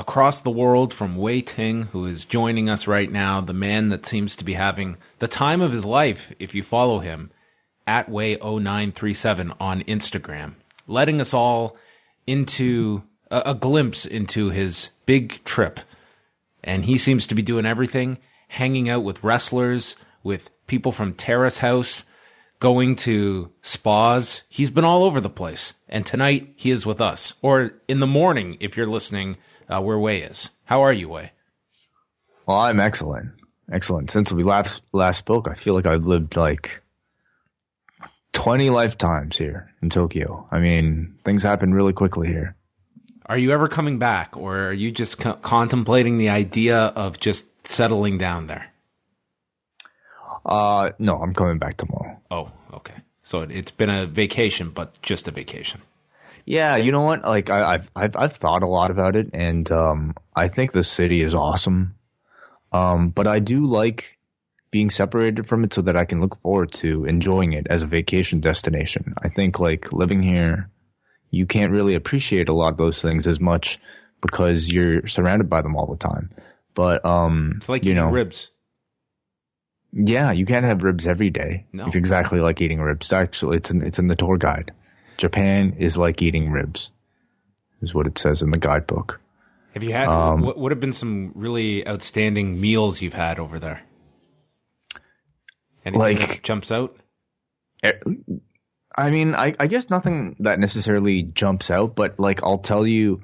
across the world from Wei Ting, who is joining us right now, the man that seems to be having the time of his life, if you follow him, at Wei0937 on Instagram. Letting us all into a glimpse into his big trip. And he seems to be doing everything, hanging out with wrestlers, with people from Terrace House, going to spas. He's been all over the place. And tonight he is with us. Or in the morning, if you're listening, where Wei is. How are you, Wei? Well, I'm excellent. Excellent. Since we last spoke, I feel like I've lived like 20 lifetimes here in Tokyo. I mean, things happen really quickly here. Are you ever coming back, or are you just contemplating the idea of just settling down there? No, I'm coming back tomorrow. Oh, okay. So it's been a vacation, but just a vacation. Yeah, you know what? Like I've thought a lot about it, and I think the city is awesome. But I do like being separated from it so that I can look forward to enjoying it as a vacation destination. I think like living here, you can't really appreciate a lot of those things as much because you're surrounded by them all the time. But it's like eating ribs. Yeah, you can't have ribs every day. No. It's exactly like eating ribs. Actually, it's in the tour guide. Japan is like eating ribs, is what it says in the guidebook. Have you had what would have been some really outstanding meals you've had over there? Anything like jumps out? I mean, I guess nothing that necessarily jumps out, but like I'll tell you,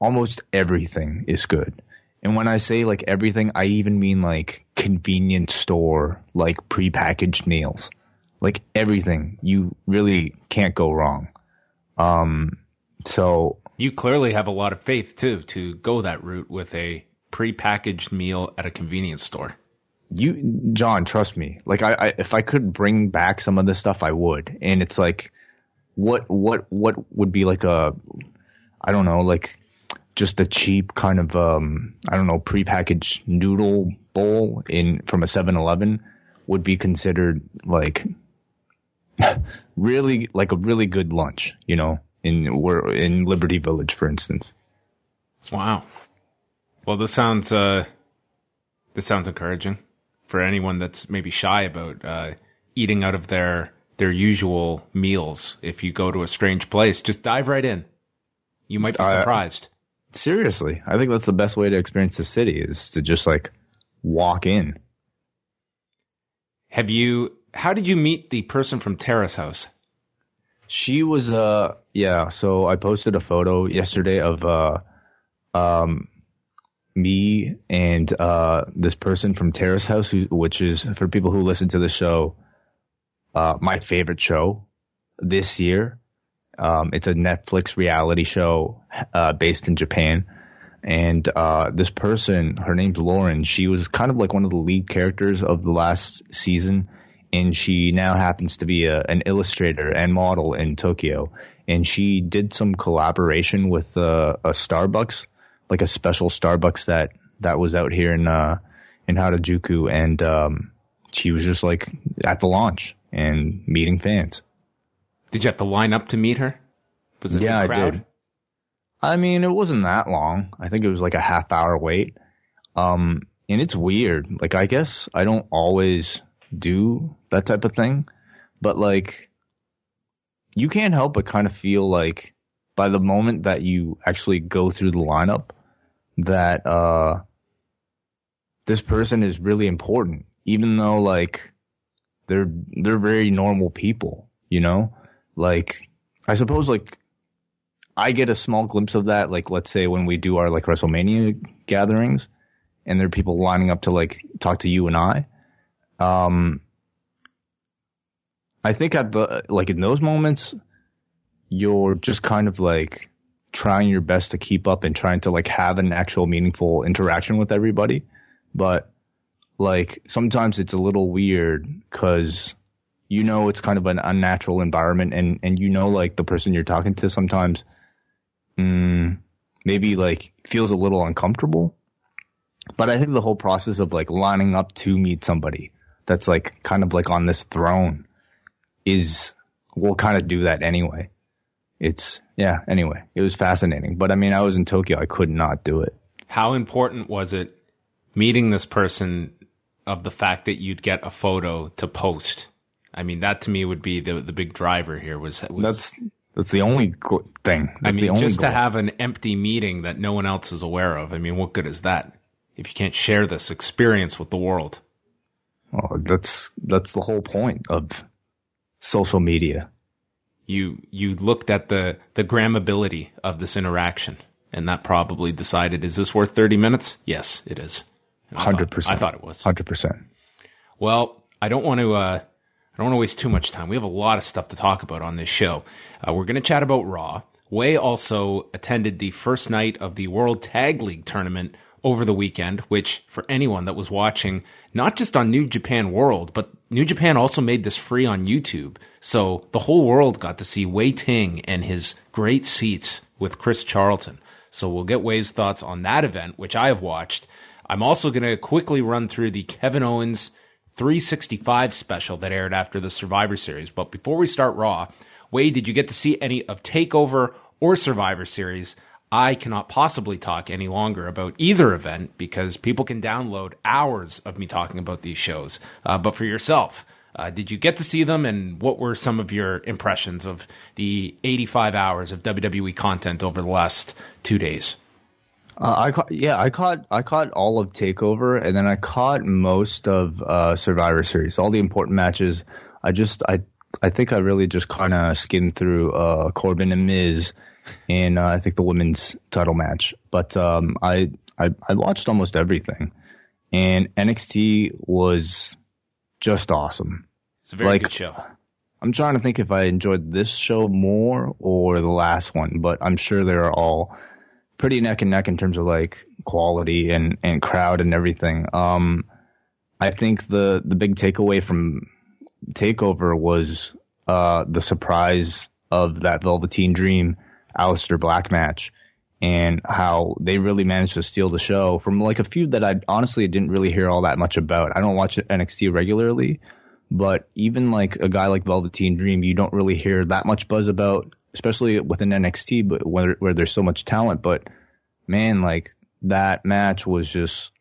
almost everything is good. And when I say like everything, I even mean like convenience store, like prepackaged meals, like everything. You really can't go wrong. So you clearly have a lot of faith too to go that route with a prepackaged meal at a convenience store. You, John, trust me. Like I if I could bring back some of this stuff, I would. And it's like, what would be like a, I don't know, like just a cheap kind of, I don't know, prepackaged noodle bowl from a 7-Eleven would be considered like really like a really good lunch, you know, in Liberty Village, for instance. Wow. Well, this sounds encouraging. For anyone that's maybe shy about eating out of their usual meals, if you go to a strange place, just dive right in. You might be surprised. Seriously, I think that's the best way to experience the city is to just like walk in. How did you meet the person from Terrace House? She was so I posted a photo yesterday of me and this person from Terrace House, which is, for people who listen to the show, my favorite show this year. It's a Netflix reality show based in Japan. And this person, her name's Lauren, she was kind of like one of the lead characters of the last season. And she now happens to be an illustrator and model in Tokyo. And she did some collaboration with a Starbucks, like a special Starbucks that was out here in Harajuku, and she was just like at the launch and meeting fans. Did you have to line up to meet her? Was it a crowd? I did. I mean, it wasn't that long. I think it was like a half hour wait. And it's weird. Like, I guess I don't always do that type of thing, but like you can't help but kind of feel like by the moment that you actually go through the lineup, that this person is really important, even though like they're very normal people, you know? Like I suppose, like, I get a small glimpse of that, like, let's say when we do our, like, WrestleMania gatherings and there are people lining up to, like, talk to you and I. I think at the, like, in those moments, you're just kind of, like, trying your best to keep up and trying to, like, have an actual meaningful interaction with everybody. But, like, sometimes it's a little weird because, you know, it's kind of an unnatural environment, and you know, like, the person you're talking to sometimes maybe, like, feels a little uncomfortable. But I think the whole process of, like, lining up to meet somebody that's, like, kind of, like, on this throne is, we'll kind of do that anyway. It's, yeah, anyway, it was fascinating. But, I mean, I was in Tokyo. I could not do it. How important was it meeting this person of the fact that you'd get a photo to post? I mean, that to me would be the big driver here was that's the only thing. That's, I mean, the only just goal. To have an empty meeting that no one else is aware of. I mean, what good is that if you can't share this experience with the world? Oh, that's the whole point of social media. You looked at the grammability of this interaction, and that probably decided, is this worth 30 minutes? Yes, it is. 100%. I thought it was. 100%. Well, I don't want to waste too much time. We have a lot of stuff to talk about on this show. We're going to chat about Raw. Wei also attended the first night of the World Tag League Tournament over the weekend, which, for anyone that was watching, not just on New Japan World, but New Japan also made this free on YouTube. So the whole world got to see Wei Ting and his great seats with Chris Charlton. So we'll get Wei's thoughts on that event, which I have watched. I'm also going to quickly run through the Kevin Owens 365 special that aired after the Survivor Series. But before we start Raw, Wei, did you get to see any of TakeOver or Survivor Series? I cannot possibly talk any longer about either event because people can download hours of me talking about these shows. But for yourself, did you get to see them, and what were some of your impressions of the 85 hours of WWE content over the last 2 days? I caught all of TakeOver, and then I caught most of Survivor Series, all the important matches. I think I really just kind of skimmed through Corbin and Miz, and I think the women's title match. But I watched almost everything, and NXT was just awesome. It's a very, like, good show. I'm trying to think if I enjoyed this show more or the last one, but I'm sure they are all pretty neck and neck in terms of, like, quality and crowd and everything. I think the big takeaway from TakeOver was the surprise of that Velveteen Dream Aleister Black match, and how they really managed to steal the show from, like, a feud that I honestly didn't really hear all that much about. I don't watch NXT regularly, but even, like, a guy like Velveteen Dream, you don't really hear that much buzz about, especially within NXT, but where there's so much talent. But, man, like, that match was just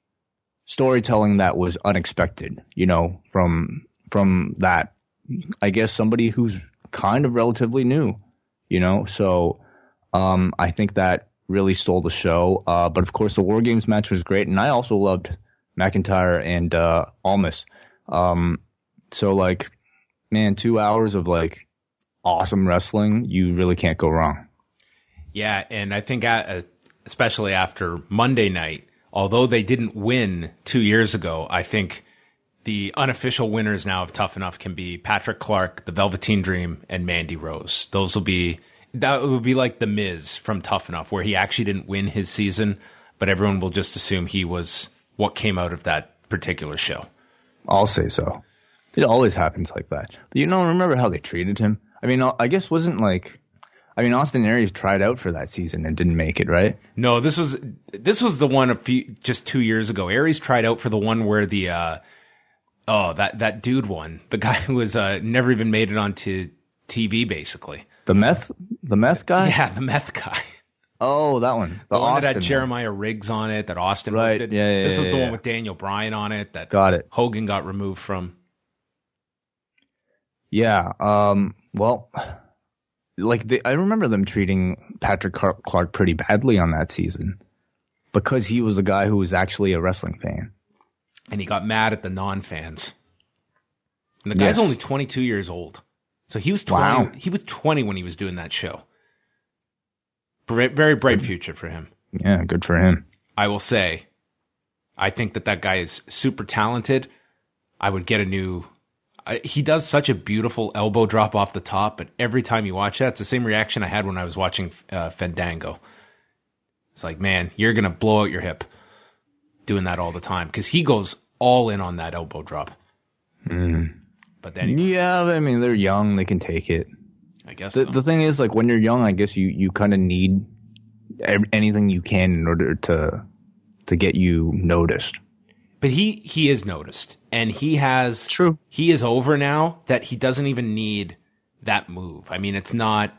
storytelling that was unexpected, you know, from that, I guess, somebody who's kind of relatively new, you know. So I think that really stole the show. But, of course, the War Games match was great, and I also loved McIntyre and Almas. So, like, man, 2 hours of, like, awesome wrestling, you really can't go wrong. Yeah, and I think especially after Monday night, although they didn't win 2 years ago, I think the unofficial winners now of Tough Enough can be Patrick Clark, the Velveteen Dream, and Mandy Rose. That would be like the Miz from Tough Enough, where he actually didn't win his season, but everyone will just assume he was what came out of that particular show. I'll say so. It always happens like that. But you don't remember how they treated him? I mean, I guess wasn't, like, I mean, Austin Aries tried out for that season and didn't make it, right? No, this was the one just 2 years ago. Aries tried out for the one where the that dude won, the guy who was never even made it onto TV, basically. The meth guy. Yeah, the meth guy. Oh, that one. The one that had Jeremiah Riggs on it. That Austin right. Hosted. Yeah, this is the one with Daniel Bryan on it. That got it. Hogan got removed from. Yeah. Well, like, I remember them treating Patrick Clark pretty badly on that season because he was a guy who was actually a wrestling fan. And he got mad at the non-fans. And the guy's only 22 years old. So he was 20. Wow. He was 20 when he was doing that show. Very bright future for him. Yeah, good for him. I will say, I think that guy is super talented. I would get a new... He does such a beautiful elbow drop off the top, but every time you watch that, it's the same reaction I had when I was watching Fandango. It's like, man, you're going to blow out your hip doing that all the time, because he goes all in on that elbow drop. Mm. But then, yeah, I mean, they're young. They can take it. I guess the thing is, like, when you're young, I guess you kind of need anything you can in order to get you noticed. But he is noticed, and he has true. He is over now that he doesn't even need that move. I mean, it's not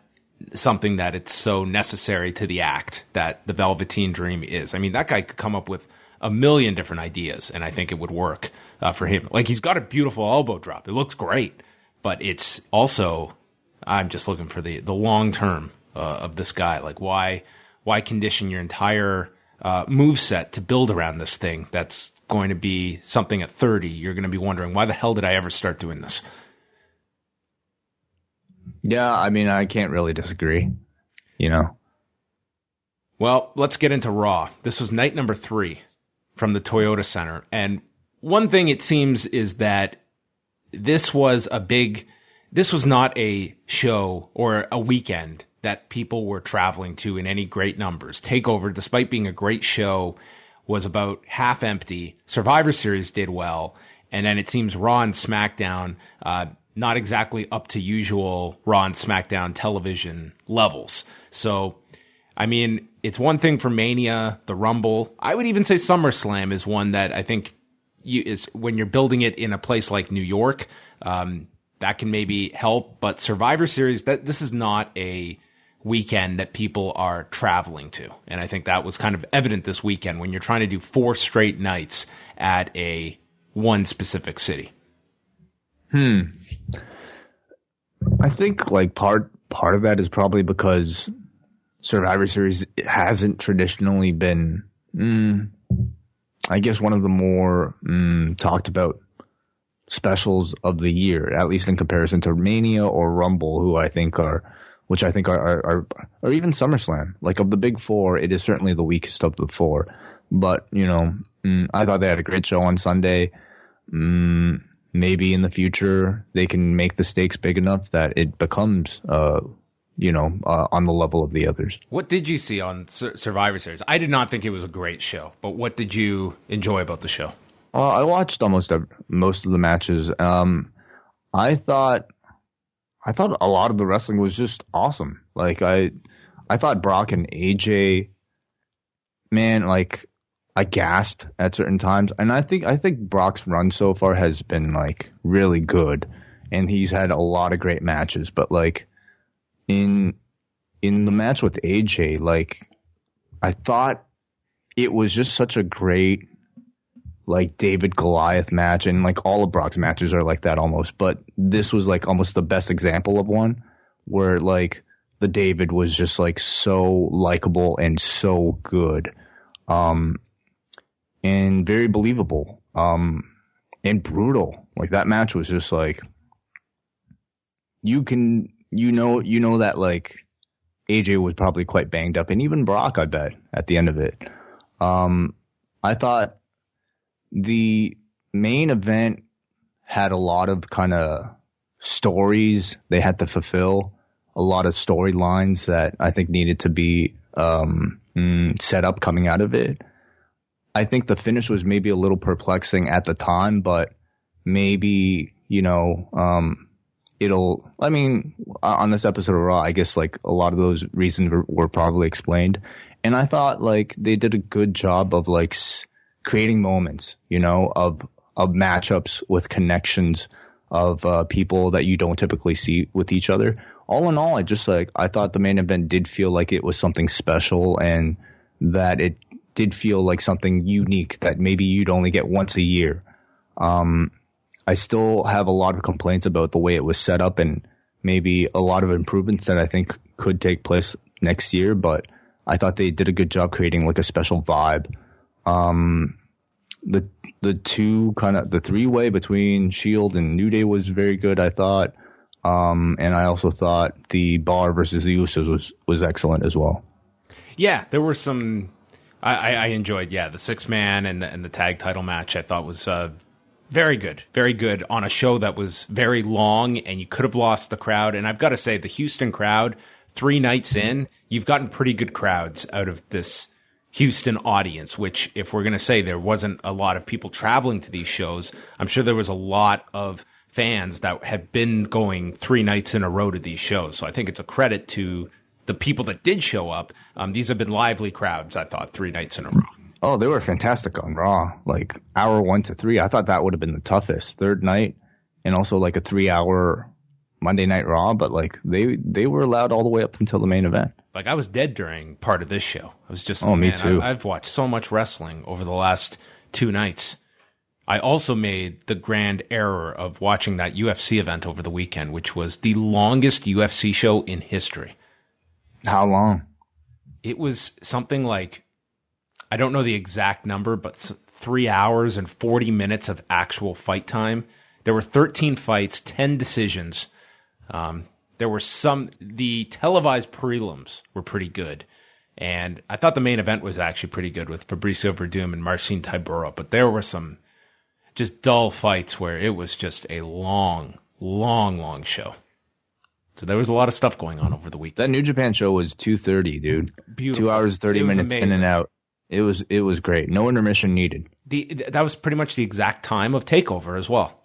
something that it's so necessary to the act that the Velveteen Dream is. I mean, that guy could come up with a million different ideas, and I think it would work for him. Like, he's got a beautiful elbow drop; it looks great, but it's also I'm just looking for the long term of this guy. Like, why condition your entire moveset to build around this thing that's going to be something at 30 you're going to be wondering, why the hell did I ever start doing this? Yeah, I mean, I can't really disagree, you know. Well, let's get into Raw. This was night number 3 from the Toyota Center, and one thing it seems is that this was not a show or a weekend that people were traveling to in any great numbers. TakeOver, despite being a great show, was about half empty. Survivor Series did well. And then it seems Raw and SmackDown, not exactly up to usual Raw and SmackDown television levels. So, I mean, it's one thing for Mania, the Rumble. I would even say SummerSlam is one that I think is when you're building it in a place like New York, that can maybe help. But Survivor Series, this is not a weekend that people are traveling to. And I think that was kind of evident this weekend when you're trying to do 4 straight nights at one specific city. I think, like, part of that is probably because Survivor Series hasn't traditionally been, I guess, one of the more talked about specials of the year, at least in comparison to Mania or Rumble, which I think are even SummerSlam. Like, of the big 4, it is certainly the weakest of the 4. But, you know, I thought they had a great show on Sunday. Maybe in the future they can make the stakes big enough that it becomes, on the level of the others. What did you see on Survivor Series? I did not think it was a great show, but what did you enjoy about the show? I watched almost most of the matches. I thought a lot of the wrestling was just awesome. Like, I thought Brock and AJ, man, like, I gasped at certain times. And I think Brock's run so far has been, like, really good. And he's had a lot of great matches. But, like, in the match with AJ, like, I thought it was just such a great, like, David Goliath match, and, like, all of Brock's matches are like that almost, but this was, like, almost the best example of one where, like, the David was just, like, so likable and so good, and very believable, and brutal. Like, that match was just, like, you know that, like, AJ was probably quite banged up, and even Brock, I bet, at the end of it. I thought the main event had a lot of kind of stories they had to fulfill, a lot of storylines that I think needed to be set up coming out of it. I think the finish was maybe a little perplexing at the time, but maybe, you know, on this episode of Raw, I guess, like, a lot of those reasons were probably explained. And I thought, like, they did a good job of, like, creating moments, you know, of matchups with connections of people that you don't typically see with each other. All in all, I thought the main event did feel like it was something special, and that it did feel like something unique that maybe you'd only get once a year. I still have a lot of complaints about the way it was set up, and maybe a lot of improvements that I think could take place next year, but I thought they did a good job creating, like, a special vibe. The three-way between Shield and New Day was very good, I thought. And I also thought the Bar versus the Usos was excellent as well. Yeah, there were some I enjoyed. Yeah, the 6-man and the tag title match I thought was very good on a show that was very long, and you could have lost the crowd. And I've got to say, the Houston crowd, 3 nights in, you've gotten pretty good crowds out of this Houston audience, which, if we're going to say there wasn't a lot of people traveling to these shows, I'm sure there was a lot of fans that have been going 3 nights in a row to these shows. So I think it's a credit to the people that did show up. These have been lively crowds, I thought, 3 nights in a row. Oh, they were fantastic on Raw, like hour 1 to 3. I thought that would have been the toughest third night, and also like a 3-hour Monday Night Raw. But like they were loud all the way up until the main event. Like I was dead during part of this show. I was just, oh, me too. I've watched so much wrestling over the last 2 nights. I also made the grand error of watching that UFC event over the weekend, which was the longest UFC show in history. How long? It was something like, I don't know the exact number, but 3 hours and 40 minutes of actual fight time. There were 13 fights, 10 decisions. There were the televised prelims were pretty good. And I thought the main event was actually pretty good with Fabricio Verdum and Marcin Tybura. But there were some just dull fights where it was just a long, long, long show. So there was a lot of stuff going on over the week. That New Japan show was 2:30, dude. Beautiful. 2 hours, 30 minutes amazing. In and out. It was great. No intermission needed. That was pretty much the exact time of TakeOver as well.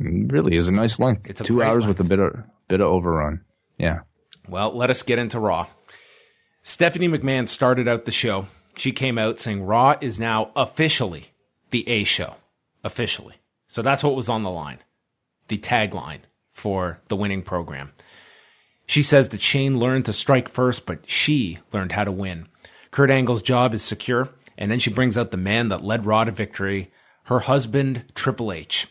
It really is a nice length. It's 2 hours length. With a bit of overrun. Yeah. Well, let us get into Raw. Stephanie McMahon started out the show. She came out saying Raw is now officially the A show. Officially. So that's what was on the line. The tagline for the winning program. She says that Shane learned to strike first, but she learned how to win. Kurt Angle's job is secure, and then she brings out the man that led Raw to victory, her husband, Triple H.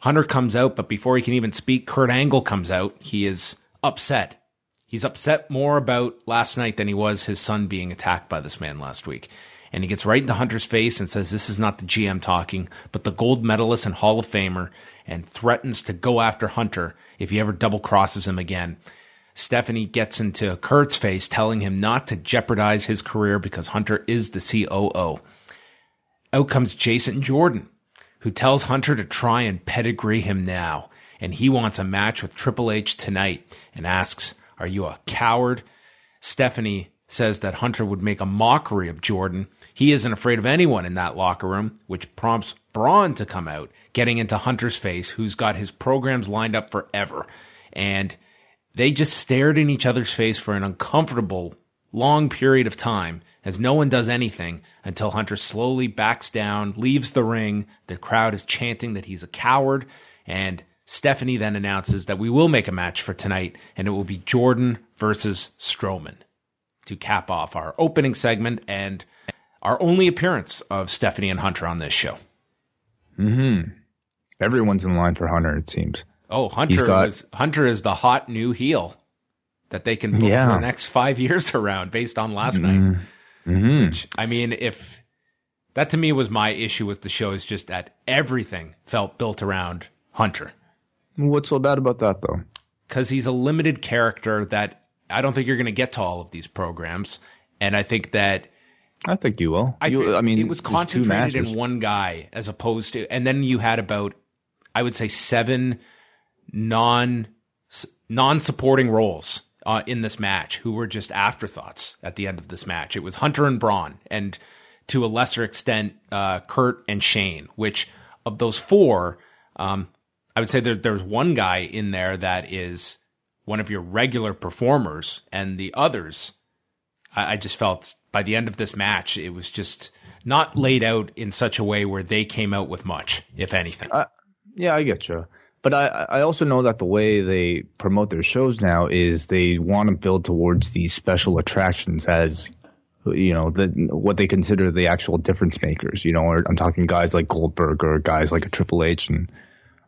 Hunter comes out, but before he can even speak, Kurt Angle comes out. He is upset. He's upset more about last night than he was his son being attacked by this man last week. And he gets right into Hunter's face and says, this is not the GM talking, but the gold medalist and Hall of Famer, and threatens to go after Hunter if he ever double crosses him again. Stephanie gets into Kurt's face, telling him not to jeopardize his career because Hunter is the COO. Out comes Jason Jordan, who tells Hunter to try and pedigree him now. And he wants a match with Triple H tonight and asks, are you a coward? Stephanie says that Hunter would make a mockery of Jordan. He isn't afraid of anyone in that locker room, which prompts Braun to come out, getting into Hunter's face, who's got his programs lined up forever. And they just stared in each other's face for an uncomfortable, long period of time as no one does anything until Hunter slowly backs down, leaves the ring. The crowd is chanting that he's a coward. And Stephanie then announces that we will make a match for tonight, and it will be Jordan versus Strowman to cap off our opening segment and our only appearance of Stephanie and Hunter on this show. Mm-hmm. Everyone's in line for Hunter, it seems. Oh, Hunter is the hot new heel that they can book for the next 5 years around based on last night. Mm-hmm. Which, I mean, if that to me was my issue with the show, is just that everything felt built around Hunter. What's so bad about that, though? Because he's a limited character that I don't think you're going to get to all of these programs. And I think that. I think you will. I mean, it was concentrated in one guy as opposed to. And then you had about, I would say, 7. non-supporting roles in this match who were just afterthoughts at the end of this match. It was Hunter and Braun, and to a lesser extent Kurt and Shane, which of those 4, I would say there's one guy in there that is one of your regular performers, and the others I just felt by the end of this match it was just not laid out in such a way where they came out with much, if anything. Yeah, I get you. But I also know that the way they promote their shows now is they want to build towards these special attractions as, you know, what they consider the actual difference makers. You know, or I'm talking guys like Goldberg or guys like a Triple H, and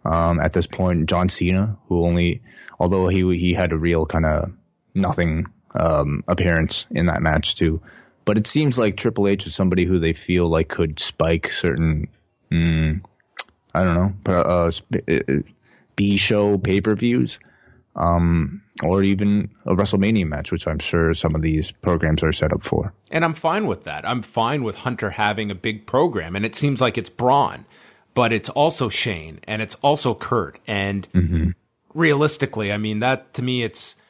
at this point John Cena, who although he had a real kind of nothing appearance in that match too. But it seems like Triple H is somebody who they feel like could spike certain – I don't know – B-show pay-per-views, or even a WrestleMania match, which I'm sure some of these programs are set up for. And I'm fine with that. I'm fine with Hunter having a big program, and it seems like it's Braun, but it's also Shane, and it's also Kurt. And realistically, I mean, that to me, it's –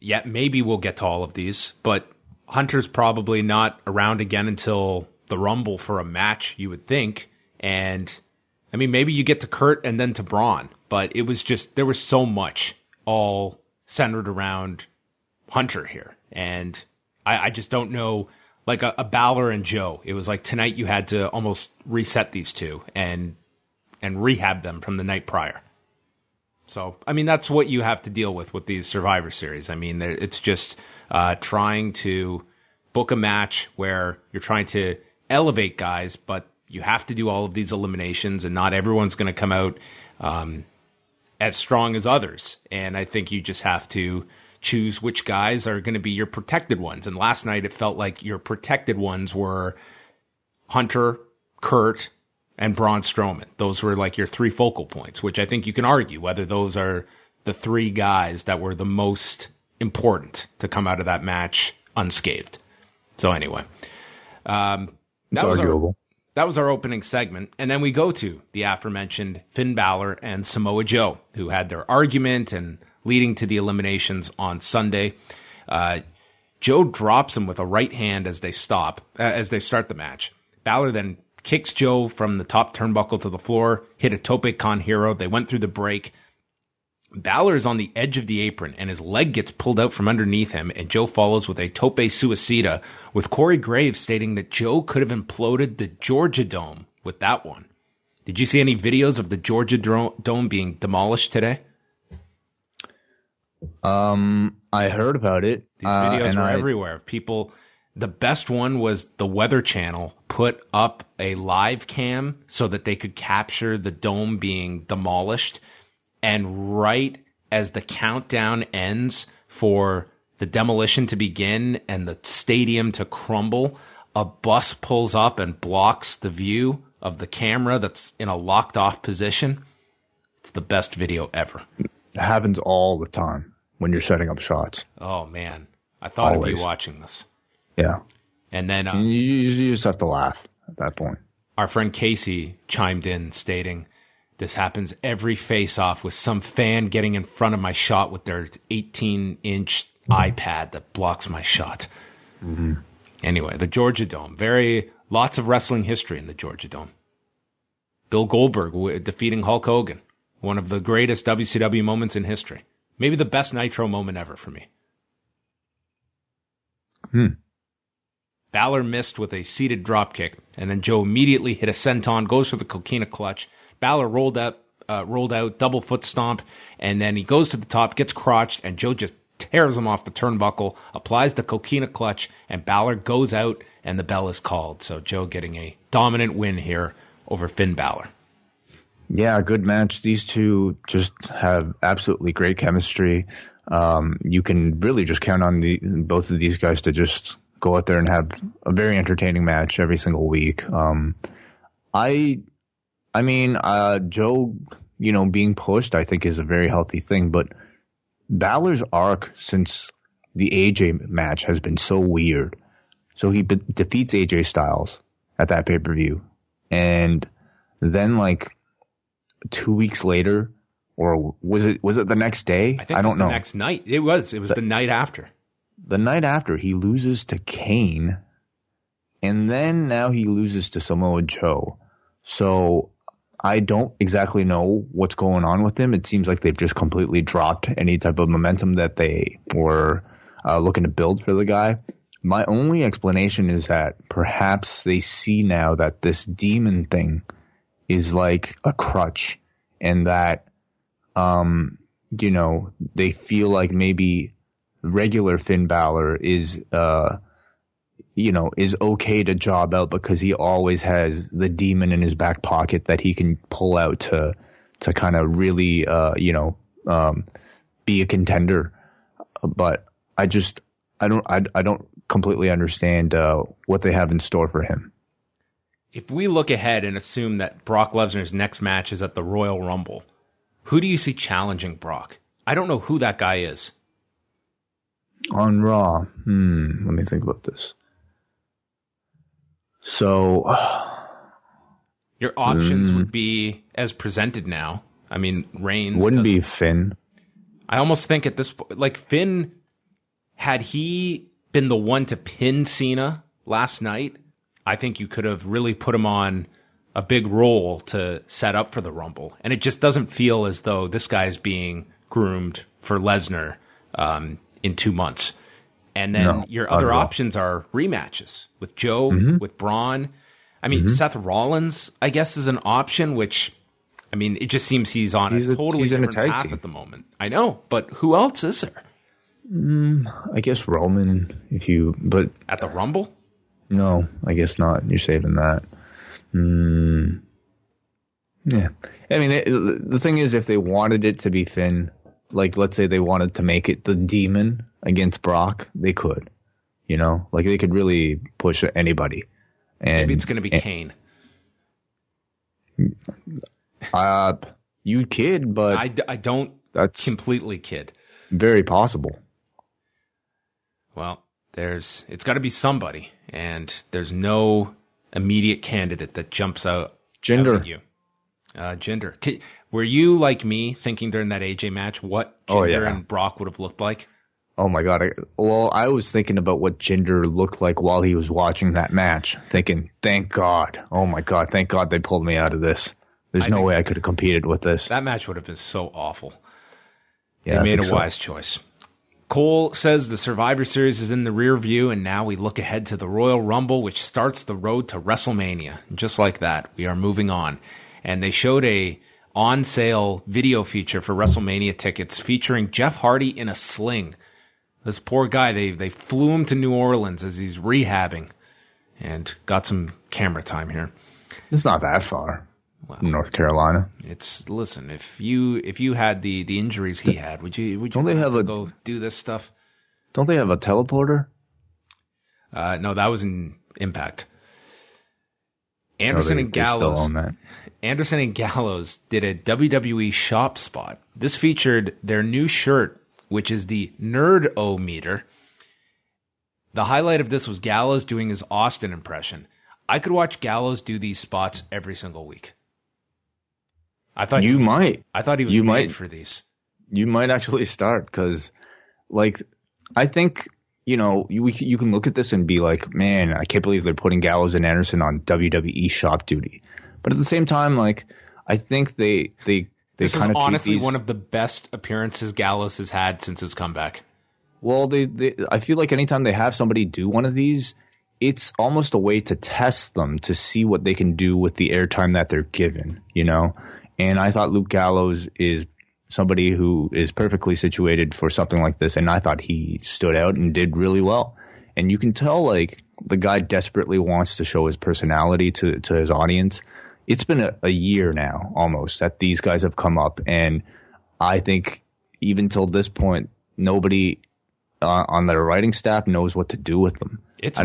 yeah, maybe we'll get to all of these, but Hunter's probably not around again until the Rumble for a match, you would think. And – I mean, maybe you get to Kurt and then to Braun, but it was just, there was so much all centered around Hunter here. And I just don't know, like a Balor and Joe, it was like tonight you had to almost reset these two and rehab them from the night prior. So, I mean, that's what you have to deal with these Survivor Series. I mean, it's just trying to book a match where you're trying to elevate guys, but you have to do all of these eliminations, and not everyone's going to come out as strong as others. And I think you just have to choose which guys are going to be your protected ones. And last night it felt like your protected ones were Hunter, Kurt, and Braun Strowman. Those were like your three focal points, which I think you can argue whether those are the three guys that were the most important to come out of that match unscathed. So anyway, that was arguable. That was our opening segment, and then we go to the aforementioned Finn Balor and Samoa Joe, who had their argument and leading to the eliminations on Sunday. Joe drops him with a right hand as they start the match. Balor then kicks Joe from the top turnbuckle to the floor, hit a tope con hero. They went through the break. Balor is on the edge of the apron, and his leg gets pulled out from underneath him, and Joe follows with a tope suicida, with Corey Graves stating that Joe could have imploded the Georgia Dome with that one. Did you see any videos of the Georgia Dome being demolished today? I heard about it. These videos were everywhere. People, the best one was the Weather Channel put up a live cam so that they could capture the dome being demolished. And right as the countdown ends for the demolition to begin and the stadium to crumble, a bus pulls up and blocks the view of the camera that's in a locked-off position. It's the best video ever. It happens all the time when you're setting up shots. Oh, man. I thought of you watching this. Yeah. And then you just have to laugh at that point. Our friend Casey chimed in stating, "This happens every face-off with some fan getting in front of my shot with their 18-inch iPad that blocks my shot." Anyway, the Georgia Dome. Lots of wrestling history in the Georgia Dome. Bill Goldberg defeating Hulk Hogan. One of the greatest WCW moments in history. Maybe the best Nitro moment ever for me. Balor missed with a seated dropkick, and then Joe immediately hit a senton, goes for the coquina clutch. Balor rolled out, double foot stomp, and then he goes to the top, gets crotched, and Joe just tears him off the turnbuckle, applies the coquina clutch, and Balor goes out, and the bell is called. So Joe getting a dominant win here over Finn Balor. Yeah, good match. These two just have absolutely great chemistry. You can really just count on both of these guys to just go out there and have a very entertaining match every single week. I mean, Joe, you know, being pushed, I think is a very healthy thing, but Balor's arc since the AJ match has been so weird. So he defeats AJ Styles at that pay-per-view. And then like 2 weeks later, or was it the next day? I think I don't know. The next night. It was the night after. The night after he loses to Kane, and then now he loses to Samoa Joe. So I don't exactly know what's going on with them. It seems like they've just completely dropped any type of momentum that they were looking to build for the guy. My only explanation is that perhaps they see now that this demon thing is like a crutch, and that, you know, they feel like maybe regular Finn Balor is, you know, is okay to job out because he always has the demon in his back pocket that he can pull out to kind of really, be a contender. But I don't completely understand what they have in store for him. If we look ahead and assume that Brock Lesnar's next match is at the Royal Rumble, Who do you see challenging Brock? I don't know who that guy is. On Raw. Let me think about this. So your options would be as presented now. I mean, Reigns wouldn't be Finn. I almost think at this point, like Finn, had he been the one to pin Cena last night, I think you could have really put him on a big role to set up for the Rumble. And it just doesn't feel as though this guy is being groomed for Lesnar in 2 months. And then your other options are rematches with Joe, with Braun. I mean, Seth Rollins, I guess, is an option, which, I mean, it just seems he's on a totally different path at the moment. I know, but who else is there? I guess Roman, but at the Rumble? No, I guess not. You're saving that. Yeah. I mean, the thing is, if they wanted it to be Finn, like, let's say they wanted to make it the Demon against Brock, they could. You know? Like, they could really push anybody. And maybe it's going to be Kane. You kid, but... I don't completely kid. Very possible. Well, it's got to be somebody, and there's no immediate candidate that jumps out. Gender. Out at you. Gender. Were you like me thinking during that AJ match what gender and Brock would have looked like? Oh my God. I was thinking about what gender looked like while he was watching that match, thinking, thank God. Oh my God. Thank God they pulled me out of this. There's no way I could have competed with this. That match would have been so awful. Yeah, they made a wise choice. Cole says the Survivor Series is in the rear view, and now we look ahead to the Royal Rumble, which starts the road to WrestleMania. And just like that, we are moving on. And they showed a on-sale video feature for WrestleMania tickets featuring Jeff Hardy in a sling. This poor guy, they flew him to New Orleans as he's rehabbing and got some camera time here. It's not that far. Wow. North Carolina. Listen, if you had the injuries he had, would you go do this stuff? Don't they have a teleporter? No, that was an Impact. Anderson and Gallows did a WWE shop spot. This featured their new shirt, which is the Nerd-O-Meter. The highlight of this was Gallows doing his Austin impression. I could watch Gallows do these spots every single week. I thought he was made for these. You might actually start because, like, I think, you know, you can look at this and be like, man, I can't believe they're putting Gallows and Anderson on WWE shop duty. But at the same time, like, I think they kind of honestly one of the best appearances Gallows has had since his comeback. Well, I feel like anytime they have somebody do one of these, it's almost a way to test them to see what they can do with the airtime that they're given, you know? And I thought Luke Gallows is somebody who is perfectly situated for something like this. And I thought he stood out and did really well. And you can tell, like, the guy desperately wants to show his personality to his audience. It's been a year now almost that these guys have come up. And I think even till this point, nobody on their writing staff knows what to do with them. It's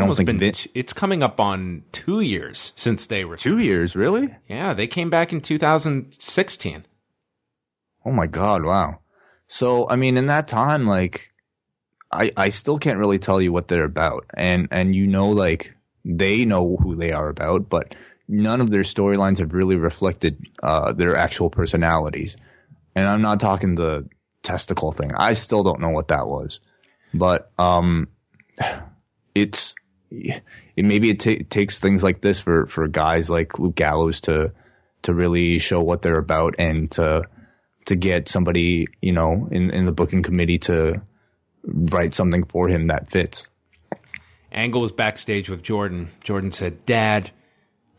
coming up on 2 years since they were 2 years, really? Yeah, they came back in 2016. Oh my God, wow. So I mean, in that time, like, I still can't really tell you what they're about, and you know, like, they know who they are about, but none of their storylines have really reflected their actual personalities. And I'm not talking the testicle thing. I still don't know what that was, but It takes things like this for guys like Luke Gallows to really show what they're about and to get somebody, you know, in the booking committee to write something for him that fits. Angle was backstage with Jordan. Jordan said, "Dad,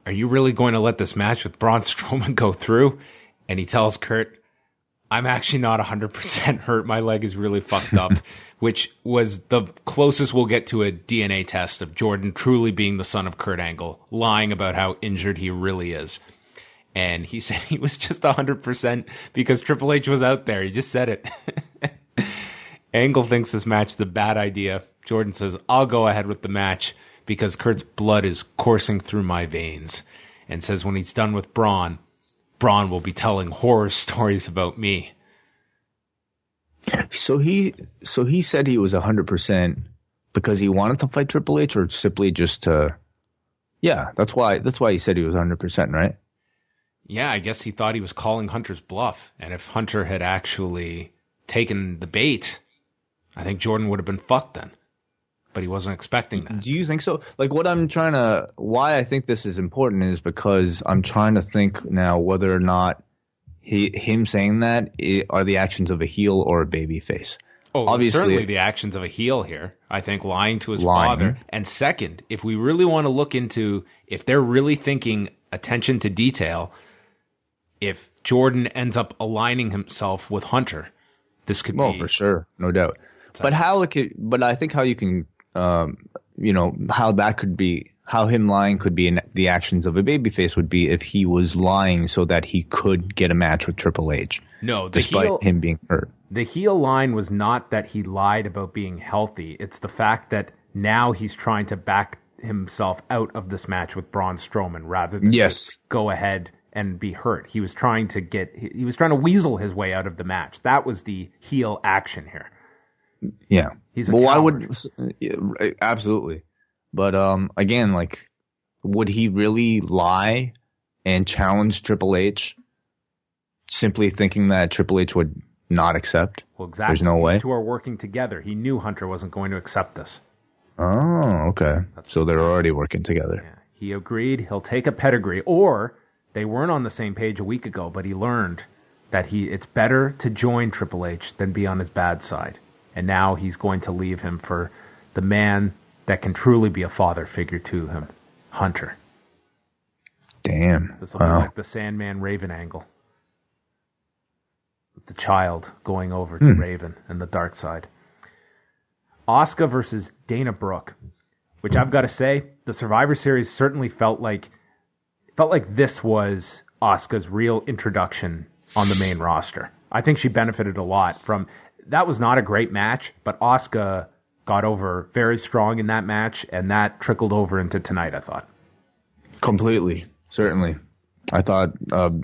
are you really going to let this match with Braun Strowman go through?" And he tells Kurt, "I'm actually not 100% hurt. My leg is really fucked up," which was the closest we'll get to a DNA test of Jordan truly being the son of Kurt Angle, lying about how injured he really is. And he said he was just 100% because Triple H was out there. He just said it. Angle thinks this match is a bad idea. Jordan says, "I'll go ahead with the match because Kurt's blood is coursing through my veins," and says when he's done with Braun, Braun will be telling horror stories about me. So he said he was 100% because he wanted to fight Triple H, or simply just to, yeah, that's why he said he was 100%, right? Yeah, I guess he thought he was calling Hunter's bluff, and if Hunter had actually taken the bait, I think Jordan would have been fucked then. But he wasn't expecting that. Do you think so? Like, what I'm trying to, why I think this is important is because I'm trying to think now whether or not him saying that are the actions of a heel or a baby face. Oh, obviously, certainly the actions of a heel here. I think lying to his father. And second, if we really want to look into, if they're really thinking attention to detail, if Jordan ends up aligning himself with Hunter, this could be. Oh, for sure. No doubt. But I think how you can, how that could be, how him lying could be in the actions of a babyface would be if he was lying so that he could get a match with Triple H. No, despite him being hurt. The heel line was not that he lied about being healthy. It's the fact that now he's trying to back himself out of this match with Braun Strowman rather than just go ahead and be hurt. He was trying to weasel his way out of the match. That was the heel action here. Yeah. Absolutely. But again, like, would he really lie and challenge Triple H simply thinking that Triple H would not accept? Well, exactly. There's no way. These two are working together. He knew Hunter wasn't going to accept this. Oh, okay. So they're already working together. Yeah. He agreed he'll take a pedigree, or they weren't on the same page a week ago, but he learned that it's better to join Triple H than be on his bad side. And now he's going to leave him for the man that can truly be a father figure to him, Hunter. Damn. This will be like the Sandman Raven angle. The child going over to Raven and the dark side. Asuka versus Dana Brooke, which I've got to say, the Survivor Series certainly felt like this was Asuka's real introduction on the main roster. I think she benefited a lot from... That was not a great match, but Asuka got over very strong in that match, and that trickled over into tonight, I thought. Completely, certainly. I thought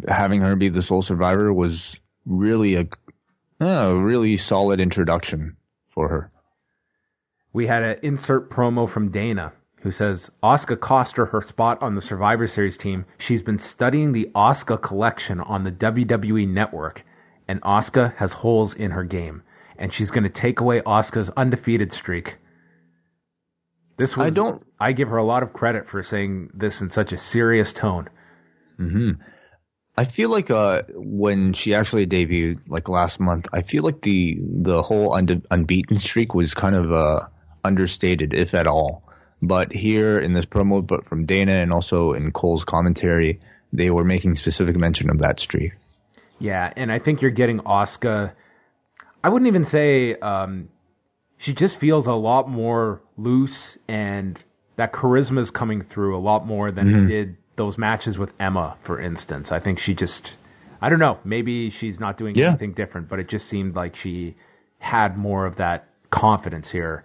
having her be the sole survivor was really a really solid introduction for her. We had an insert promo from Dana, who says, Asuka cost her spot on the Survivor Series team. She's been studying the Asuka collection on the WWE Network, and Asuka has holes in her game. And she's going to take away Asuka's undefeated streak. I give her a lot of credit for saying this in such a serious tone. Mm-hmm. I feel like when she actually debuted, like last month, I feel like the whole unbeaten streak was kind of understated, if at all. But here in this promo, but from Dana and also in Cole's commentary, they were making specific mention of that streak. Yeah, and I think you're getting Asuka. I wouldn't even say she just feels a lot more loose, and that charisma is coming through a lot more than it did those matches with Emma, for instance. I think she just, I don't know, maybe she's not doing anything different, but it just seemed like she had more of that confidence here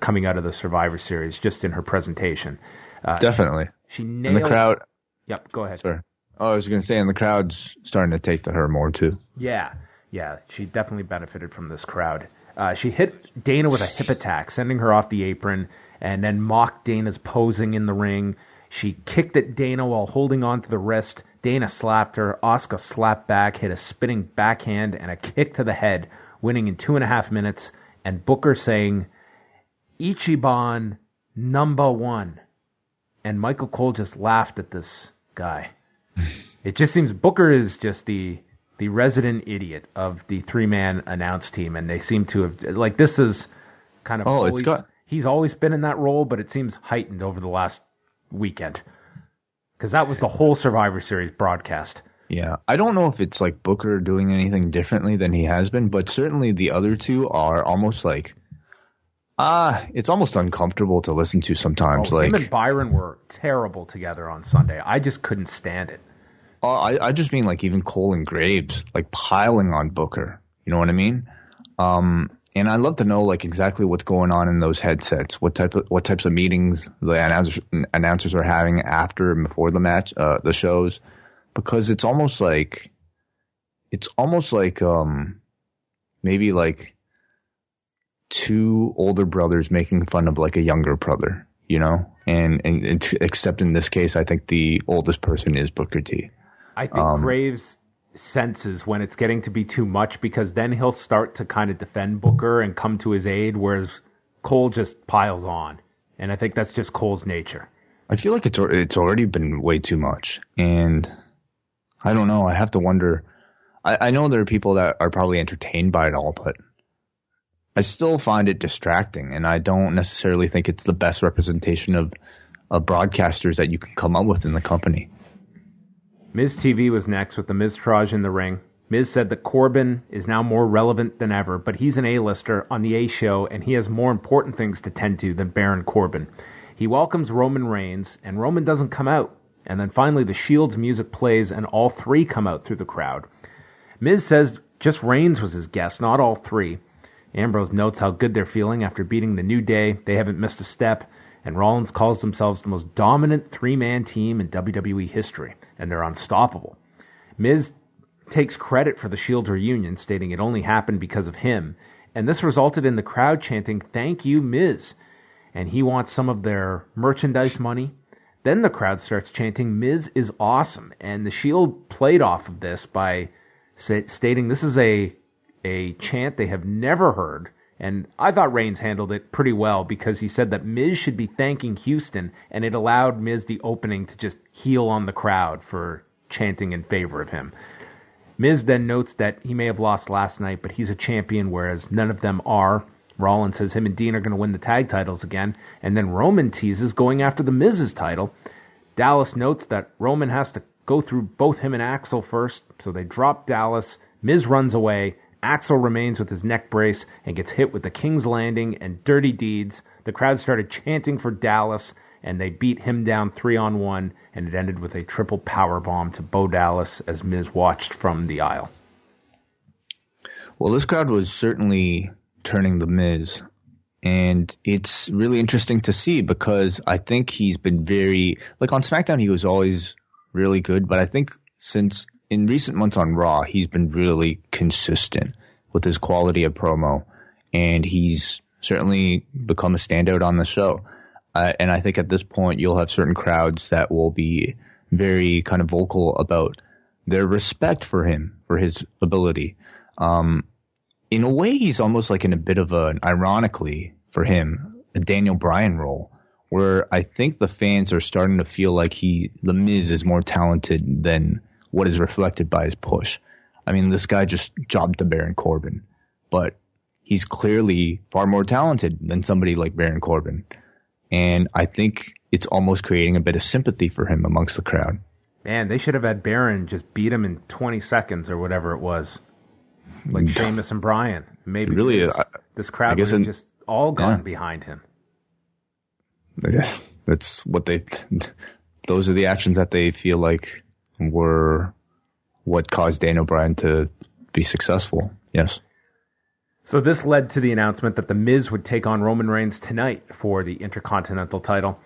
coming out of the Survivor Series just in her presentation. Definitely. She nailed the crowd. Yep, go ahead. Sorry. Oh, I was going to say, and the crowd's starting to take to her more too. Yeah. Yeah, she definitely benefited from this crowd. She hit Dana with a hip attack, sending her off the apron, and then mocked Dana's posing in the ring. She kicked at Dana while holding on to the wrist. Dana slapped her. Asuka slapped back, hit a spinning backhand, and a kick to the head, winning in 2.5 minutes, and Booker saying, Ichiban number one. And Michael Cole just laughed at this guy. It just seems Booker is just the resident idiot of the three-man announce team, and they seem to have, like, this is kind of, he's always been in that role, but it seems heightened over the last weekend, because that was the whole Survivor Series broadcast. Yeah, I don't know if it's, like, Booker doing anything differently than he has been, but certainly the other two are almost like, it's almost uncomfortable to listen to sometimes. Like, him and Byron were terrible together on Sunday. I just couldn't stand it. I just mean, like, even Cole and Graves, like, piling on Booker. You know what I mean? And I'd love to know, like, exactly what's going on in those headsets, what types of meetings the announcers are having after and before the match, the shows, because it's almost like maybe like two older brothers making fun of like a younger brother, you know? And except in this case, I think the oldest person is Booker T. I think Graves senses when it's getting to be too much, because then he'll start to kind of defend Booker and come to his aid, whereas Cole just piles on. And I think that's just Cole's nature. I feel like it's already been way too much. And I don't know. I have to wonder. I know there are people that are probably entertained by it all, but I still find it distracting, and I don't necessarily think it's the best representation of broadcasters that you can come up with in the company. Miz TV was next with the Miztrage in the ring. Miz said that Corbin is now more relevant than ever, but he's an A-lister on the A show, and he has more important things to tend to than Baron Corbin. He welcomes Roman Reigns, and Roman doesn't come out. And then finally, the Shield's music plays, and all three come out through the crowd. Miz says just Reigns was his guest, not all three. Ambrose notes how good they're feeling after beating the New Day. They haven't missed a step. And Rollins calls themselves the most dominant three-man team in WWE history, and they're unstoppable. Miz takes credit for the Shield's reunion, stating it only happened because of him. And this resulted in the crowd chanting, "Thank you, Miz." And he wants some of their merchandise money. Then the crowd starts chanting, "Miz is awesome." And the Shield played off of this by stating this is a chant they have never heard. And I thought Reigns handled it pretty well, because he said that Miz should be thanking Houston, and it allowed Miz the opening to just heel on the crowd for chanting in favor of him. Miz then notes that he may have lost last night, but he's a champion, whereas none of them are. Rollins says him and Dean are going to win the tag titles again, and then Roman teases going after the Miz's title. Dallas notes that Roman has to go through both him and Axel first, so they drop Dallas. Miz runs away. Axel remains with his neck brace and gets hit with the King's Landing and Dirty Deeds. The crowd started chanting for Dallas, and they beat him down 3-on-1, and it ended with a triple powerbomb to Bo Dallas as Miz watched from the aisle. Well, this crowd was certainly turning the Miz, and it's really interesting to see, because I think he's been very, like on SmackDown he was always really good, but I think since in recent months on Raw, he's been really consistent with his quality of promo, and he's certainly become a standout on the show. And I think at this point, you'll have certain crowds that will be very kind of vocal about their respect for him, for his ability. In a way, he's almost like in a bit of an, ironically for him, a Daniel Bryan role, where I think the fans are starting to feel like the Miz is more talented than what is reflected by his push. I mean, this guy just jobbed to Baron Corbin, but he's clearly far more talented than somebody like Baron Corbin. And I think it's almost creating a bit of sympathy for him amongst the crowd. Man, they should have had Baron just beat him in 20 seconds or whatever it was. Like Sheamus and Bryan. Maybe really, this crowd would have just all gone behind him. That's what those are the actions that they feel like were what caused Daniel Bryan to be successful. Yes. So this led to the announcement that The Miz would take on Roman Reigns tonight for the Intercontinental title.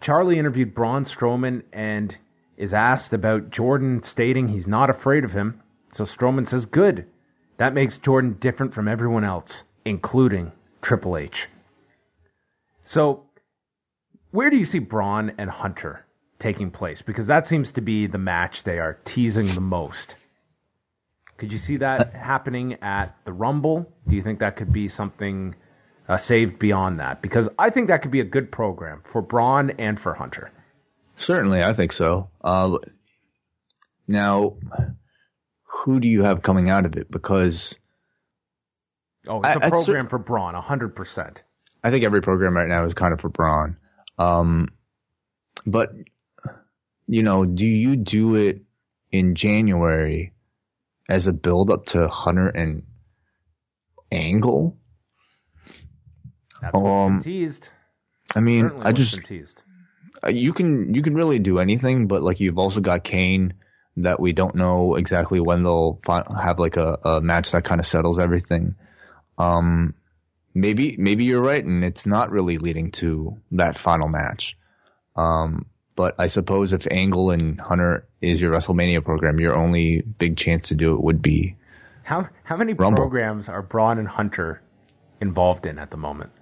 Charlie interviewed Braun Strowman and is asked about Jordan stating he's not afraid of him. So Strowman says, "Good. That makes Jordan different from everyone else, including Triple H." So where do you see Braun and Hunter taking place? Because that seems to be the match they are teasing the most. Could you see that happening at the Rumble? Do you think that could be something saved beyond that? Because I think that could be a good program for Braun and for Hunter. Certainly, I think so. Now, who do you have coming out of it? Because it's a program for Braun, 100%. I think every program right now is kind of for Braun. But you know, do you do it in January as a build-up to Hunter and Angle? That's what's been teased. I mean, certainly teased. You can really do anything, but like you've also got Kane that we don't know exactly when they'll have like a match that kind of settles everything. Maybe you're right, and it's not really leading to that final match. But I suppose if Angle and Hunter is your WrestleMania program, your only big chance to do it would be How many Rumble. Programs are Braun and Hunter involved in at the moment?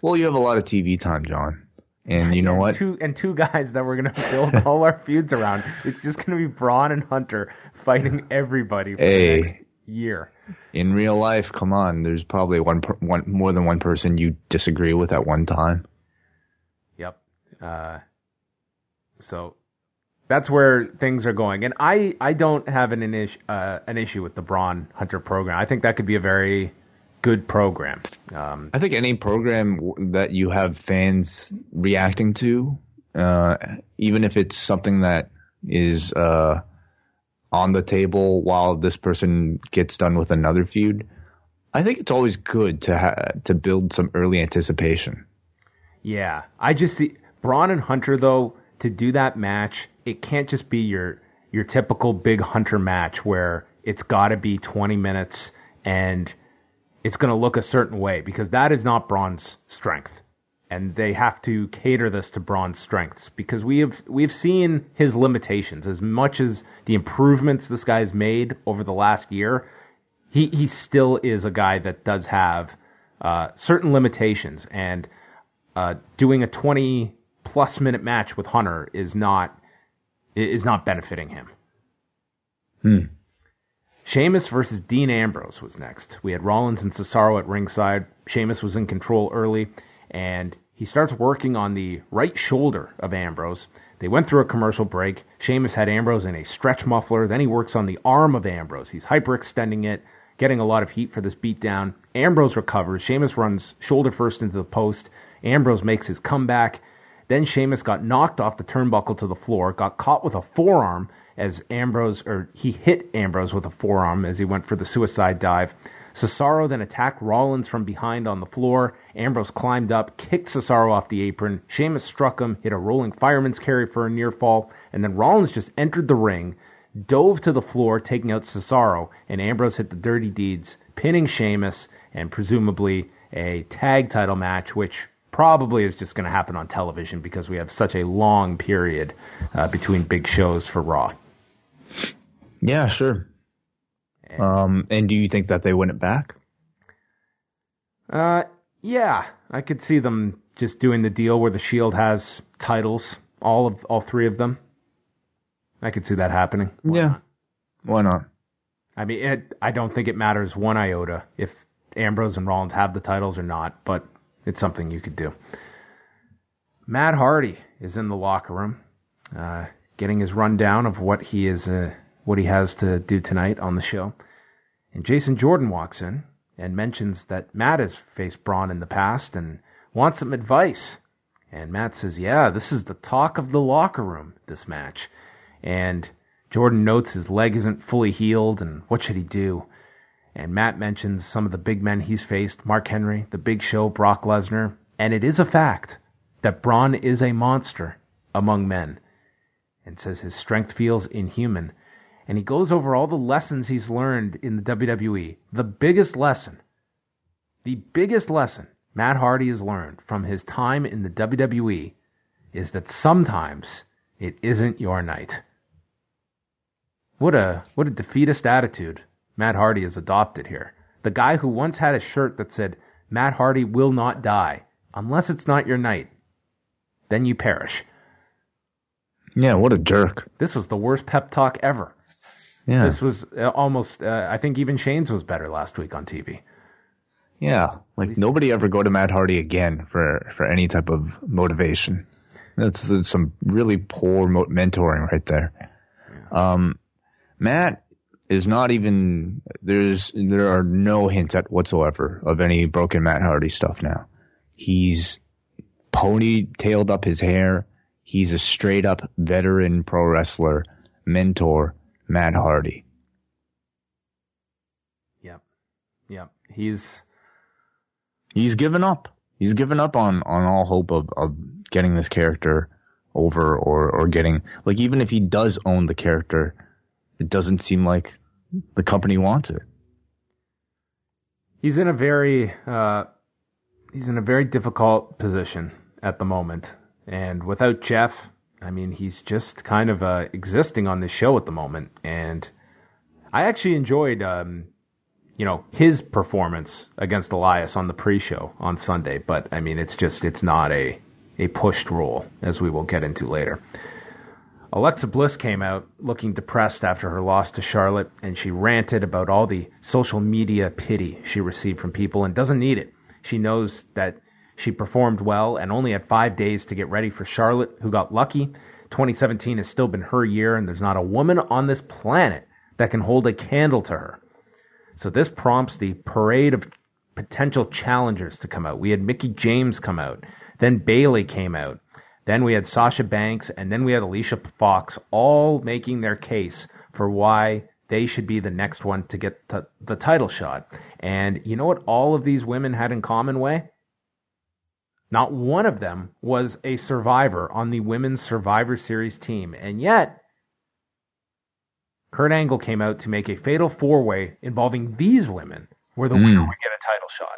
Well, you have a lot of TV time, John. And you know what? Two guys that we're going to build all our feuds around. It's just going to be Braun and Hunter fighting everybody for the next year. In real life, come on. There's probably more than one person you disagree with at one time. Yep. So that's where things are going. And I don't have an issue with the Braun Hunter program. I think that could be a very good program. I think any program that you have fans reacting to, even if it's something that is on the table while this person gets done with another feud, I think it's always good to build some early anticipation. Yeah, I just see Braun and Hunter, though, to do that match, it can't just be your typical big Hunter match where it's got to be 20 minutes and it's going to look a certain way, because that is not Braun's strength, and they have to cater this to Braun's strengths, because we've seen his limitations. As much as the improvements this guy's made over the last year, he still is a guy that does have certain limitations, and doing a 20-plus minute match with Hunter is not benefiting him. Sheamus versus Dean Ambrose was next. We had Rollins and Cesaro at ringside. Sheamus was in control early, and he starts working on the right shoulder of Ambrose. They went through a commercial break. Sheamus had Ambrose in a stretch muffler. Then he works on the arm of Ambrose. He's hyperextending it, getting a lot of heat for this beatdown. Ambrose recovers. Sheamus runs shoulder first into the post. Ambrose makes his comeback. Then Sheamus got knocked off the turnbuckle to the floor, got caught with a forearm, he hit Ambrose with a forearm as he went for the suicide dive. Cesaro then attacked Rollins from behind on the floor. Ambrose climbed up, kicked Cesaro off the apron. Sheamus struck him, hit a rolling fireman's carry for a near fall, and then Rollins just entered the ring, dove to the floor, taking out Cesaro, and Ambrose hit the Dirty Deeds, pinning Sheamus, and presumably a tag title match, which probably is just going to happen on television because we have such a long period between big shows for Raw. Yeah, sure. And do you think that they win it back? Yeah, I could see them just doing the deal where the Shield has titles, all three of them. I could see that happening. Why not? I mean, I don't think it matters one iota if Ambrose and Rollins have the titles or not, but it's something you could do. Matt Hardy is in the locker room, getting his rundown of what he has to do tonight on the show. And Jason Jordan walks in and mentions that Matt has faced Braun in the past and wants some advice. And Matt says, yeah, this is the talk of the locker room, this match. And Jordan notes his leg isn't fully healed and what should he do? And Matt mentions some of the big men he's faced, Mark Henry, The Big Show, Brock Lesnar. And it is a fact that Braun is a monster among men, and says his strength feels inhuman. And he goes over all the lessons he's learned in the WWE. The biggest lesson Matt Hardy has learned from his time in the WWE is that sometimes it isn't your night. What a defeatist attitude Matt Hardy has adopted here. The guy who once had a shirt that said, Matt Hardy will not die, unless it's not your night. Then you perish. Yeah, what a jerk. This was the worst pep talk ever. Yeah. This was almost, I think even Shane's was better last week on TV. Yeah, like nobody ever go to Matt Hardy again for any type of motivation. That's some really poor mentoring right there. Yeah. Matt is not even, there are no hints at whatsoever of any broken Matt Hardy stuff now. He's ponytailed up his hair. He's a straight up veteran pro wrestler, mentor, Matt Hardy. Yep. He's given up. He's given up on all hope of getting this character over or getting, like, even if he does own the character, it doesn't seem like the company wants it. He's in a very difficult position at the moment. And without Jeff, I mean, he's just kind of existing on this show at the moment. And I actually enjoyed, his performance against Elias on the pre-show on Sunday. But, I mean, it's not a pushed role, as we will get into later. Alexa Bliss came out looking depressed after her loss to Charlotte, and she ranted about all the social media pity she received from people and doesn't need it. She knows that she performed well and only had 5 days to get ready for Charlotte, who got lucky. 2017 has still been her year, and there's not a woman on this planet that can hold a candle to her. So this prompts the parade of potential challengers to come out. We had Mickie James come out. Then Bayley came out. Then we had Sasha Banks, and then we had Alicia Fox, all making their case for why they should be the next one to get the title shot. And you know what all of these women had in common, Wei? Not one of them was a survivor on the Women's Survivor Series team. And yet, Kurt Angle came out to make a fatal four-way involving these women where the winner would get a title shot.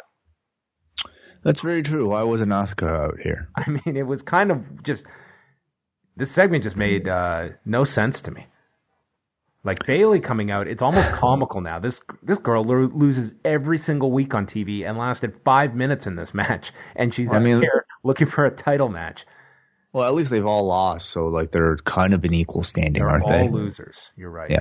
That's very true. Why wasn't Asuka out here? I mean, it was kind of just... This segment just made no sense to me. Like, Bayley coming out, it's almost comical now. This girl loses every single week on TV and lasted 5 minutes in this match. And she's out here looking for a title match. Well, at least they've all lost, so, like, they're kind of in equal standing, aren't they? They're all losers. You're right.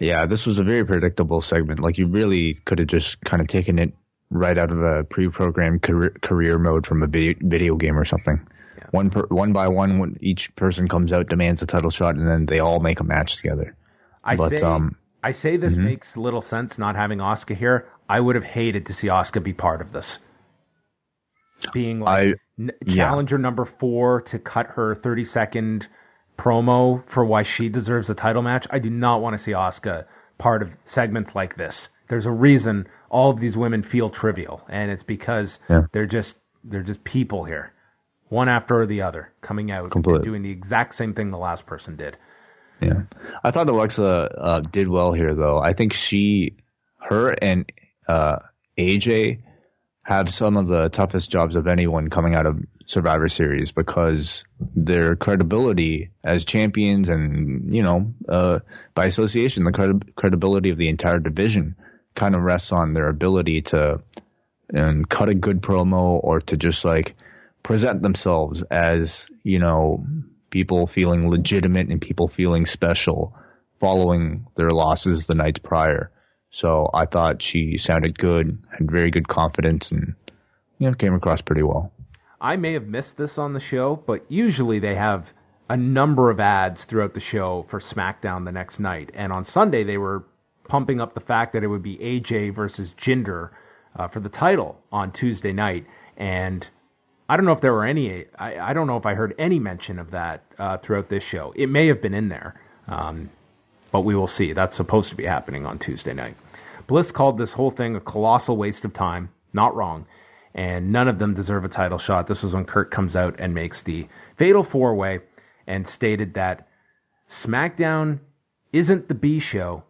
Yeah, this was a very predictable segment. Like, you really could have just kind of taken it right out of a pre-programmed career mode from a video game or something. Yeah. One by one, when each person comes out, demands a title shot, and then they all make a match together. I say this makes little sense not having Asuka here. I would have hated to see Asuka be part of this. Being like challenger number 4 to cut her 30-second promo for why she deserves a title match. I do not want to see Asuka part of segments like this. There's a reason all of these women feel trivial, and it's because they're just people here, one after the other, coming out and doing the exact same thing the last person did. Yeah, I thought Alexa did well here, though. I think her and AJ have some of the toughest jobs of anyone coming out of Survivor Series because their credibility as champions and, by association, the credibility of the entire division kind of rests on their ability to cut a good promo or to just like present themselves as, people feeling legitimate and people feeling special following their losses the nights prior. So I thought she sounded good, had very good confidence, and, came across pretty well. I may have missed this on the show, but usually they have a number of ads throughout the show for SmackDown the next night. And on Sunday, they were pumping up the fact that it would be AJ versus Jinder for the title on Tuesday night. And I don't know if there were any, I don't know if I heard any mention of that throughout this show. It may have been in there, but we will see. That's supposed to be happening on Tuesday night. Bliss called this whole thing a colossal waste of time. Not wrong. And none of them deserve a title shot. This is when Kurt comes out and makes the fatal four-way and stated that SmackDown isn't the B show,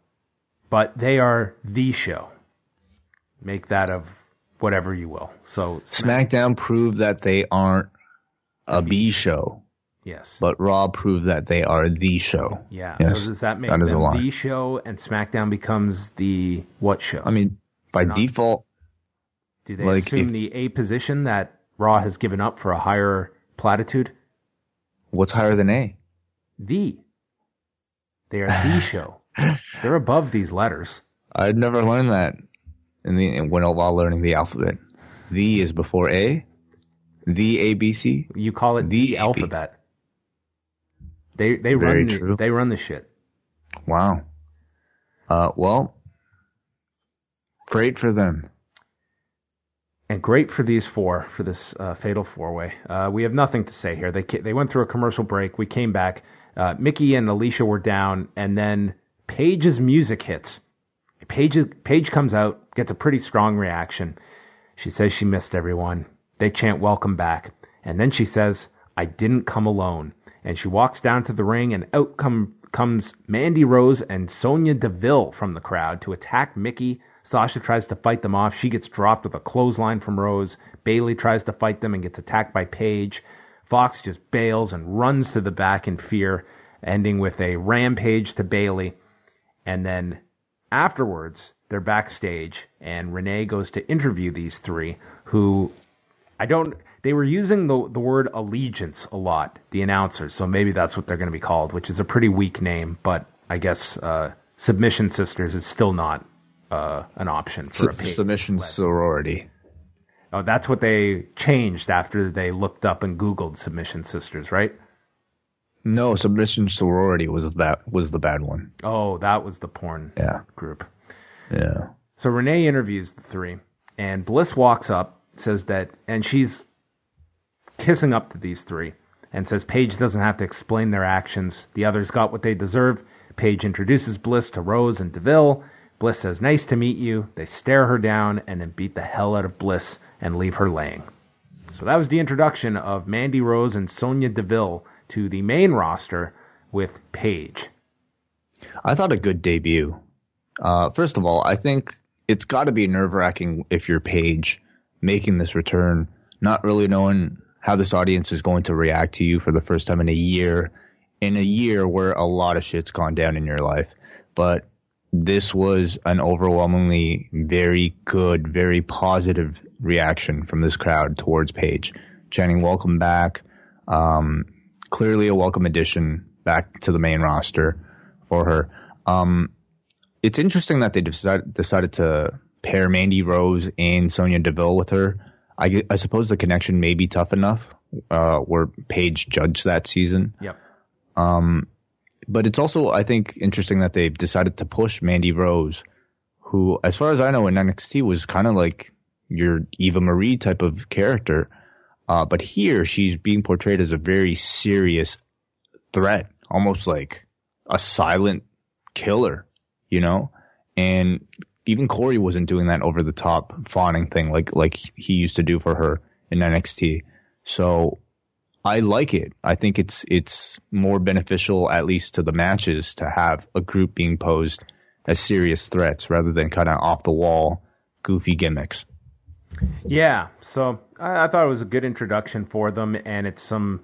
but they are the show. Make that of whatever you will. So SmackDown proved that they aren't a B show. Yes. But Raw proved that they are the show. Yeah. Yes. So does that make them the show and SmackDown becomes the what show? I mean, by default. Do they assume the A position that Raw has given up for a higher platitude? What's higher than A? The. They are the show. They're above these letters. I'd never learned that while learning the alphabet. The is before A. The ABC. You call it the alphabet. They run true. They run the shit. Wow. Well, great for them. And great for these four, for this fatal four-way. We have nothing to say here. They went through a commercial break. We came back. Mickie and Alicia were down, and then Paige's music hits. Paige comes out, gets a pretty strong reaction. She says she missed everyone. They chant, "Welcome back." And then she says, "I didn't come alone." And she walks down to the ring, and out comes Mandy Rose and Sonya Deville from the crowd to attack Mickie. Sasha tries to fight them off. She gets dropped with a clothesline from Rose. Bayley tries to fight them and gets attacked by Paige. Fox just bails and runs to the back in fear, ending with a rampage to Bayley. And then afterwards, they're backstage, and Renee goes to interview these three who they were using the word allegiance a lot, the announcers, so maybe that's what they're going to be called, which is a pretty weak name, but I guess Submission Sisters is still not an option for a Submission Sorority. Oh, that's what they changed after they looked up and Googled Submission Sisters, right? No, Submission Sorority was the bad one. Oh, that was the porn group. Yeah. So Renee interviews the three, and Bliss walks up, says that, and she's kissing up to these three, and says Paige doesn't have to explain their actions. The others got what they deserve. Paige introduces Bliss to Rose and DeVille. Bliss says, "Nice to meet you." They stare her down and then beat the hell out of Bliss and leave her laying. So that was the introduction of Mandy Rose and Sonya Deville to the main roster with Paige. I thought a good debut. First of all, I think it's got to be nerve-wracking if you're Paige making this return, not really knowing how this audience is going to react to you for the first time in a year where a lot of shit's gone down in your life. But this was an overwhelmingly very good, very positive reaction from this crowd towards Paige, chanting welcome back, clearly a welcome addition back to the main roster for her. It's interesting that they decided to pair Mandy Rose and Sonya Deville with her. I suppose the connection may be tough enough where Paige judged that season. Yep. But it's also, I think, interesting that they've decided to push Mandy Rose, who, as far as I know, in NXT was kind of like your Eva Marie type of character. But here she's being portrayed as a very serious threat, almost like a silent killer, you know? And even Corey wasn't doing that over-the-top fawning thing like he used to do for her in NXT. So I like it. I think it's more beneficial, at least to the matches, to have a group being posed as serious threats rather than kind of off-the-wall, goofy gimmicks. Yeah, so I thought it was a good introduction for them, and it's some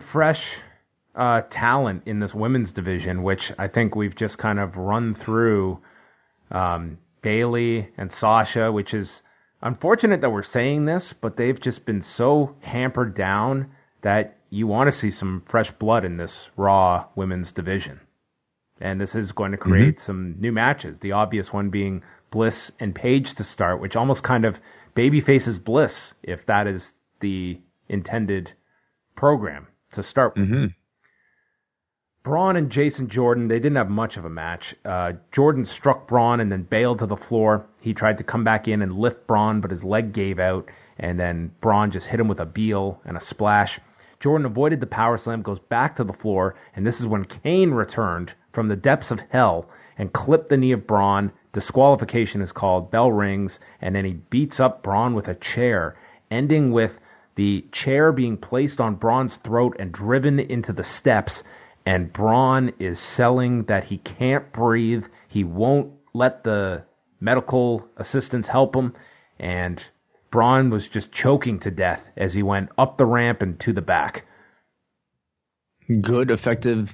fresh talent in this women's division, which I think we've just kind of run through Bayley and Sasha, which is unfortunate that we're saying this, but they've just been so hampered down that you want to see some fresh blood in this Raw women's division. And this is going to create some new matches, the obvious one being Bliss and Paige to start, which almost kind of babyfaces Bliss, if that is the intended program to start with. Mm-hmm. Braun and Jason Jordan, they didn't have much of a match. Jordan struck Braun and then bailed to the floor. He tried to come back in and lift Braun, but his leg gave out, and then Braun just hit him with a Beal and a splash. Jordan avoided the power slam, goes back to the floor, and this is when Kane returned from the depths of hell and clipped the knee of Braun. Disqualification is called, bell rings, and then he beats up Braun with a chair, ending with the chair being placed on Braun's throat and driven into the steps. And Braun is selling that he can't breathe. He won't let the medical assistants help him. And Braun was just choking to death as he went up the ramp and to the back. Good, effective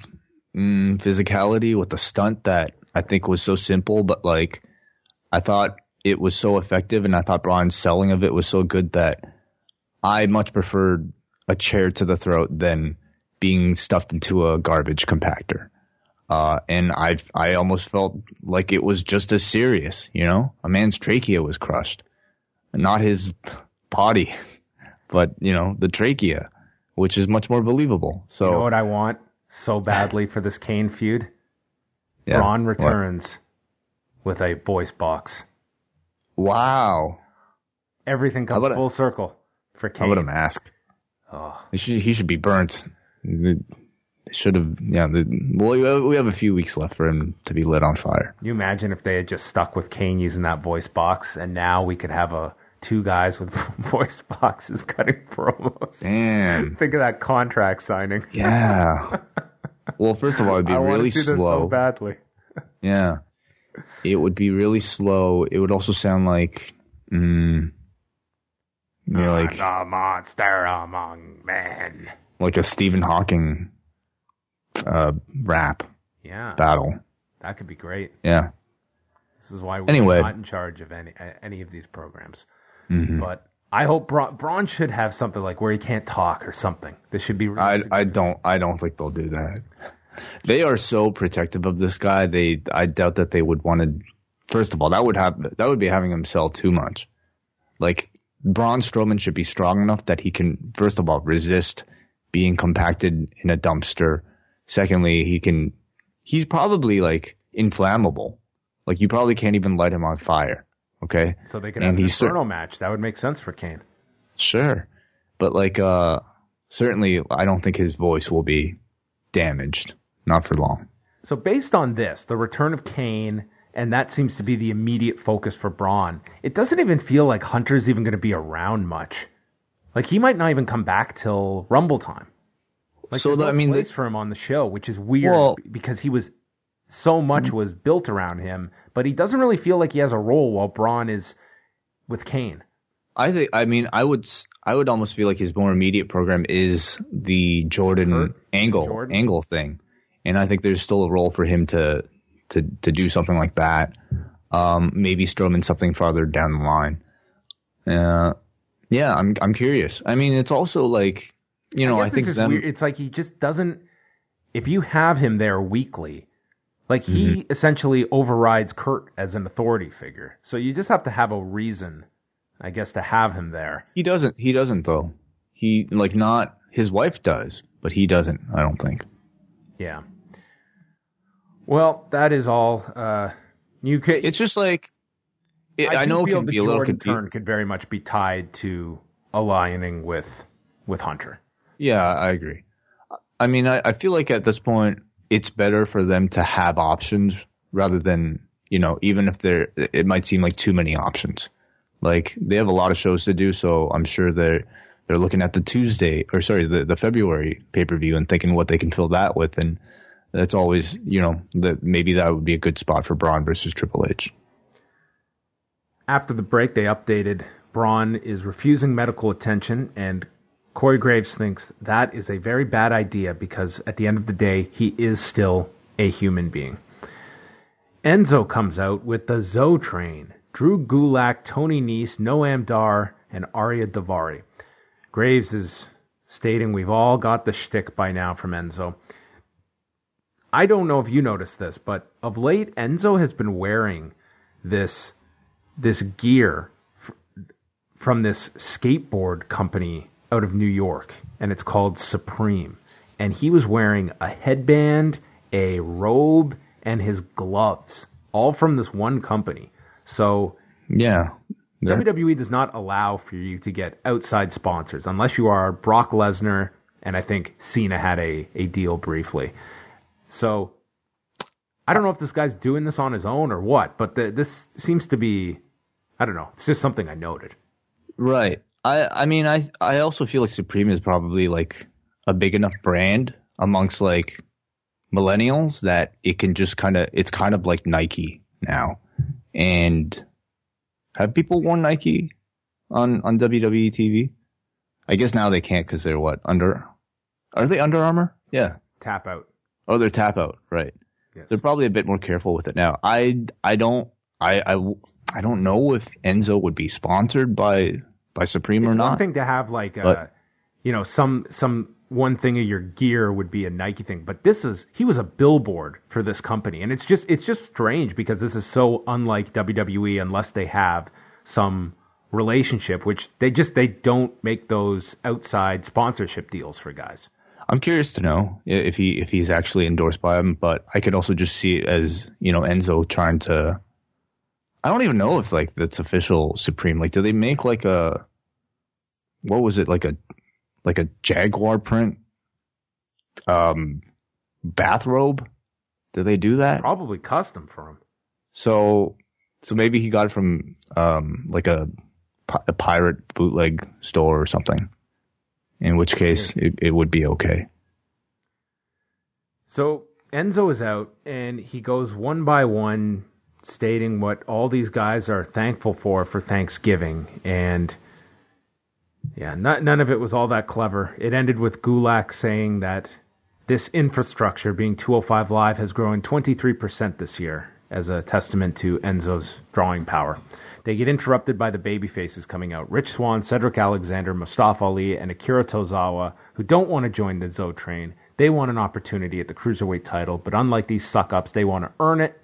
physicality with a stunt that I think was so simple, but like I thought it was so effective, and I thought Braun's selling of it was so good that I much preferred a chair to the throat than being stuffed into a garbage compactor. And I almost felt like it was just as serious, you know? A man's trachea was crushed. Not his body, but, you know, the trachea, which is much more believable. So, you know what I want so badly for this Kane feud? Yeah, Braun returns with a voice box. Wow. Everything comes full circle for Kane. How about a mask? Oh. He should be burnt. We have a few weeks left for him to be lit on fire. Can you imagine if they had just stuck with Kane using that voice box, and now we could have two guys with voice boxes cutting promos? Damn. Think of that contract signing. Yeah. Well, first of all, it'd be really slow. I want to do this so badly. Yeah. It would be really slow. It would also sound like like the monster among men, like a Stephen Hawking rap battle. That could be great. Yeah. This is why we're not in charge of any of these programs. Mm-hmm. But I hope Braun should have something like where he can't talk or something. This should be really I don't think they'll do that. They are so protective of this guy. I doubt that they would want to. First of all, that would be having him sell too much. Like, Braun Strowman should be strong enough that he can, first of all, resist being compacted in a dumpster. Secondly, he's probably like inflammable. Like, you probably can't even light him on fire. Okay. So they could have an inferno match. That would make sense for Kane. Sure. But like, certainly I don't think his voice will be damaged. Not for long. So based on this, the return of Kane, and that seems to be the immediate focus for Braun, it doesn't even feel like Hunter's even going to be around much. Like, he might not even come back till Rumble time. Like, so there's no place for him on the show, which is weird because he was so much was built around him, but he doesn't really feel like he has a role while Braun is with Kane. I would almost feel like his more immediate program is the Jordan Angle thing. And I think there's still a role for him to do something like that. Maybe Strowman something farther down the line. Yeah, I'm curious. I mean, it's also like, you know, I think it's like he just doesn't. If you have him there weekly, like he essentially overrides Kurt as an authority figure. So you just have to have a reason, I guess, to have him there. He doesn't though. He like not his wife does, but he doesn't. I don't think. Yeah. Well, that is all. It's just like I know it can be a little confusing. Turn could very much be tied to aligning with Hunter. Yeah, I agree. I mean, I feel like at this point it's better for them to have options rather than, you know, even if it might seem like too many options. Like, they have a lot of shows to do, so I'm sure they're looking at the February pay-per-view and thinking what they can fill that with. And that's always, you know, maybe that would be a good spot for Braun versus Triple H. After the break, they updated Braun is refusing medical attention, and Corey Graves thinks that is a very bad idea because at the end of the day, he is still a human being. Enzo comes out with the Zo Train. Drew Gulak, Tony Nese, Noam Dar, and Arya Davari. Graves is stating we've all got the shtick by now from Enzo. I don't know if you noticed this, but of late, Enzo has been wearing this gear from this skateboard company out of New York, and it's called Supreme. And he was wearing a headband, a robe, and his gloves, all from this one company. So, yeah. WWE does not allow for you to get outside sponsors unless you are Brock Lesnar, and I think Cena had a deal briefly. So I don't know if this guy's doing this on his own or what, but this seems to be, I don't know, it's just something I noted. Right. I mean, I also feel like Supreme is probably like a big enough brand amongst like millennials that it can just kind of, it's kind of like Nike now. And have people worn Nike on WWE TV? I guess now they can't because they're what? Are they Under Armour? Yeah. Tap out. Oh, they're tap out, right. Yes. They're probably a bit more careful with it now. I don't know if Enzo would be sponsored by Supreme or not. It's one thing to have like some one thing of your gear would be a Nike thing, but he was a billboard for this company, and it's just strange because this is so unlike WWE unless they have some relationship, which they don't make those outside sponsorship deals for guys. I'm curious to know if he's actually endorsed by him, but I could also just see it as, you know, Enzo trying to. I don't even know if like that's official Supreme. Like, do they make like a, what was it, like a jaguar print bathrobe? Do they do that? Probably custom for him. So maybe he got it from like a pirate bootleg store or something, in which case it would be okay. So Enzo is out, and he goes one by one stating what all these guys are thankful for Thanksgiving, and Yeah, none of it was all that clever. It ended with Gulak saying that this infrastructure, being 205 Live, has grown 23% this year as a testament to Enzo's drawing power. They get interrupted by the babyfaces coming out. Rich Swann, Cedric Alexander, Mustafa Ali, and Akira Tozawa, who don't want to join the Zo train. They want an opportunity at the Cruiserweight title, but unlike these suck-ups, they want to earn it.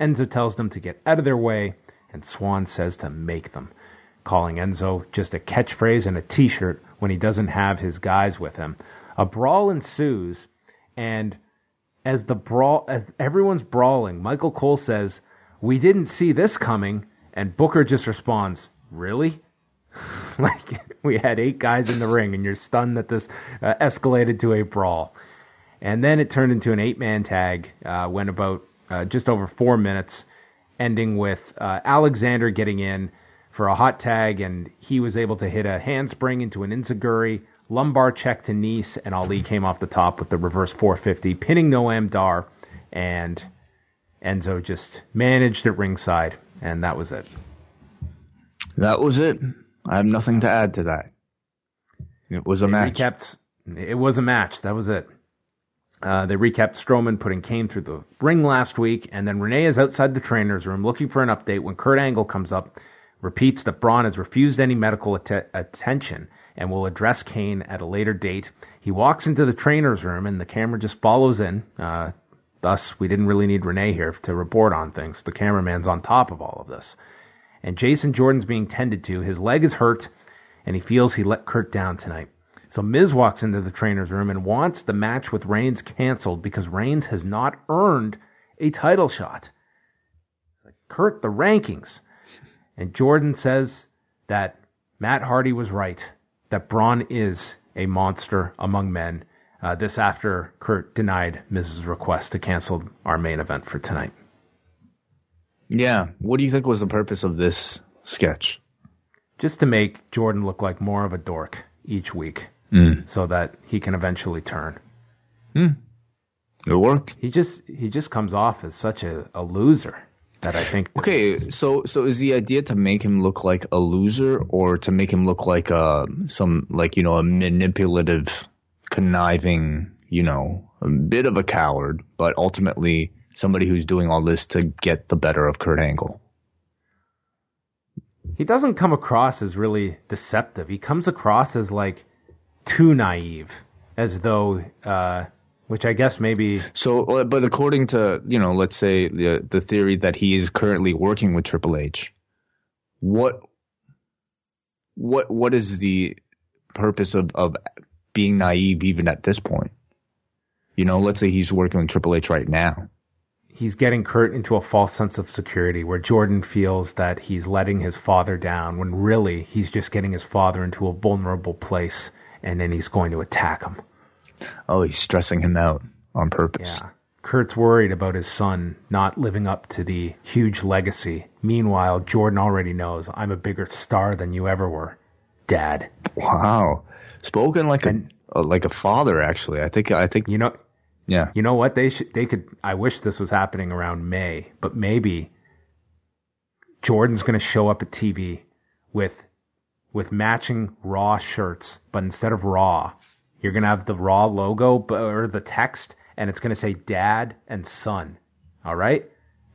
Enzo tells them to get out of their way, and Swann says to make them, calling Enzo just a catchphrase and a t-shirt when he doesn't have his guys with him. A brawl ensues, and as everyone's brawling, Michael Cole says, "We didn't see this coming," and Booker just responds, "Really?" Like, we had 8 guys in the ring, and you're stunned that this escalated to a brawl. And then it turned into an 8-man tag, went about just over 4 minutes, ending with Alexander getting in for a hot tag, and he was able to hit a handspring into an enziguri, lumbar check to Nice, and Ali came off the top with the reverse 450, pinning Noam Dar, and Enzo just managed at ringside, and that was it. That was it. I have nothing to add to that. It was a match. It was a match. That was it. They recapped Strowman putting Kane through the ring last week, and then Renee is outside the trainer's room looking for an update when Kurt Angle comes up, repeats that Braun has refused any medical attention and will address Kane at a later date. He walks into the trainer's room, and the camera just follows in. Thus, we didn't really need Renee here to report on things. The cameraman's on top of all of this. And Jason Jordan's being tended to. His leg is hurt, and he feels he let Kurt down tonight. So Miz walks into the trainer's room and wants the match with Reigns canceled because Reigns has not earned a title shot. Kurt, the rankings. And Jordan says that Matt Hardy was right, that Braun is a monster among men. This after Kurt denied Miz's request to cancel our main event for tonight. Yeah. What do you think was the purpose of this sketch? Just to make Jordan look like more of a dork each week. So that he can eventually turn. It worked. He just comes off as such a loser that I think. Okay, so is the idea to make him look like a loser, or to make him look like a manipulative, conniving, a bit of a coward, but ultimately somebody who's doing all this to get the better of Kurt Angle? He doesn't come across as really deceptive. He comes across as too naive, as though, which I guess maybe. So, but according to, let's say the theory that he is currently working with Triple H, what is the purpose of being naive even at this point? Let's say he's working with Triple H right now. He's getting Kurt into a false sense of security where Jordan feels that he's letting his father down when really he's just getting his father into a vulnerable place, and then he's going to attack him. Oh, he's stressing him out on purpose. Yeah. Kurt's worried about his son not living up to the huge legacy. Meanwhile, Jordan already knows, I'm a bigger star than you ever were, Dad. Wow. Spoken like a father, actually. I think Yeah. You know what? They could. I wish this was happening around May, but maybe Jordan's going to show up at TV with matching Raw shirts, but instead of Raw, you're going to have the Raw logo or the text, and it's going to say Dad and Son. All right?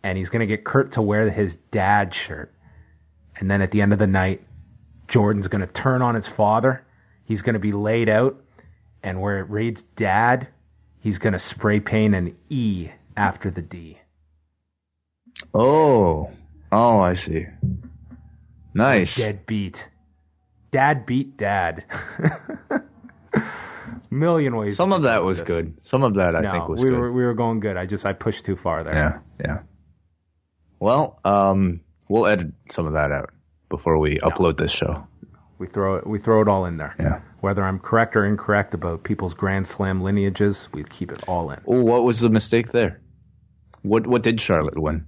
And he's going to get Kurt to wear his dad shirt. And then at the end of the night, Jordan's going to turn on his father. He's going to be laid out, and where it reads Dad, he's going to spray paint an E after the D. Oh, I see. Nice. Dead beat. Dad beat Dad. Million ways. Some of that was good. Some of that I think was good. We were going good. I pushed too far there. Yeah. Well, we'll edit some of that out before we upload this show. We throw it all in there. Yeah. Whether I'm correct or incorrect about people's Grand Slam lineages, we keep it all in. Oh, what was the mistake there? What did Charlotte win?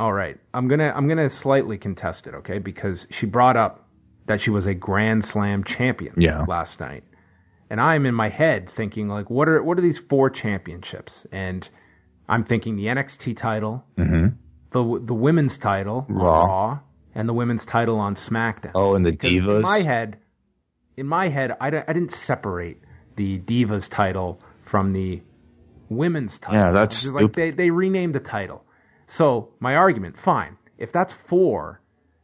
All right, I'm gonna slightly contest it, okay? Because she brought up that she was a Grand Slam champion last night, and I'm in my head thinking what are these 4 championships? And I'm thinking the NXT title, the women's title, Raw. And the women's title on SmackDown. Oh, and the Divas? In my head, in my head, I didn't separate the Divas title from the women's title. Yeah, that's stupid. Like they renamed the title. So my argument, fine. If that's four,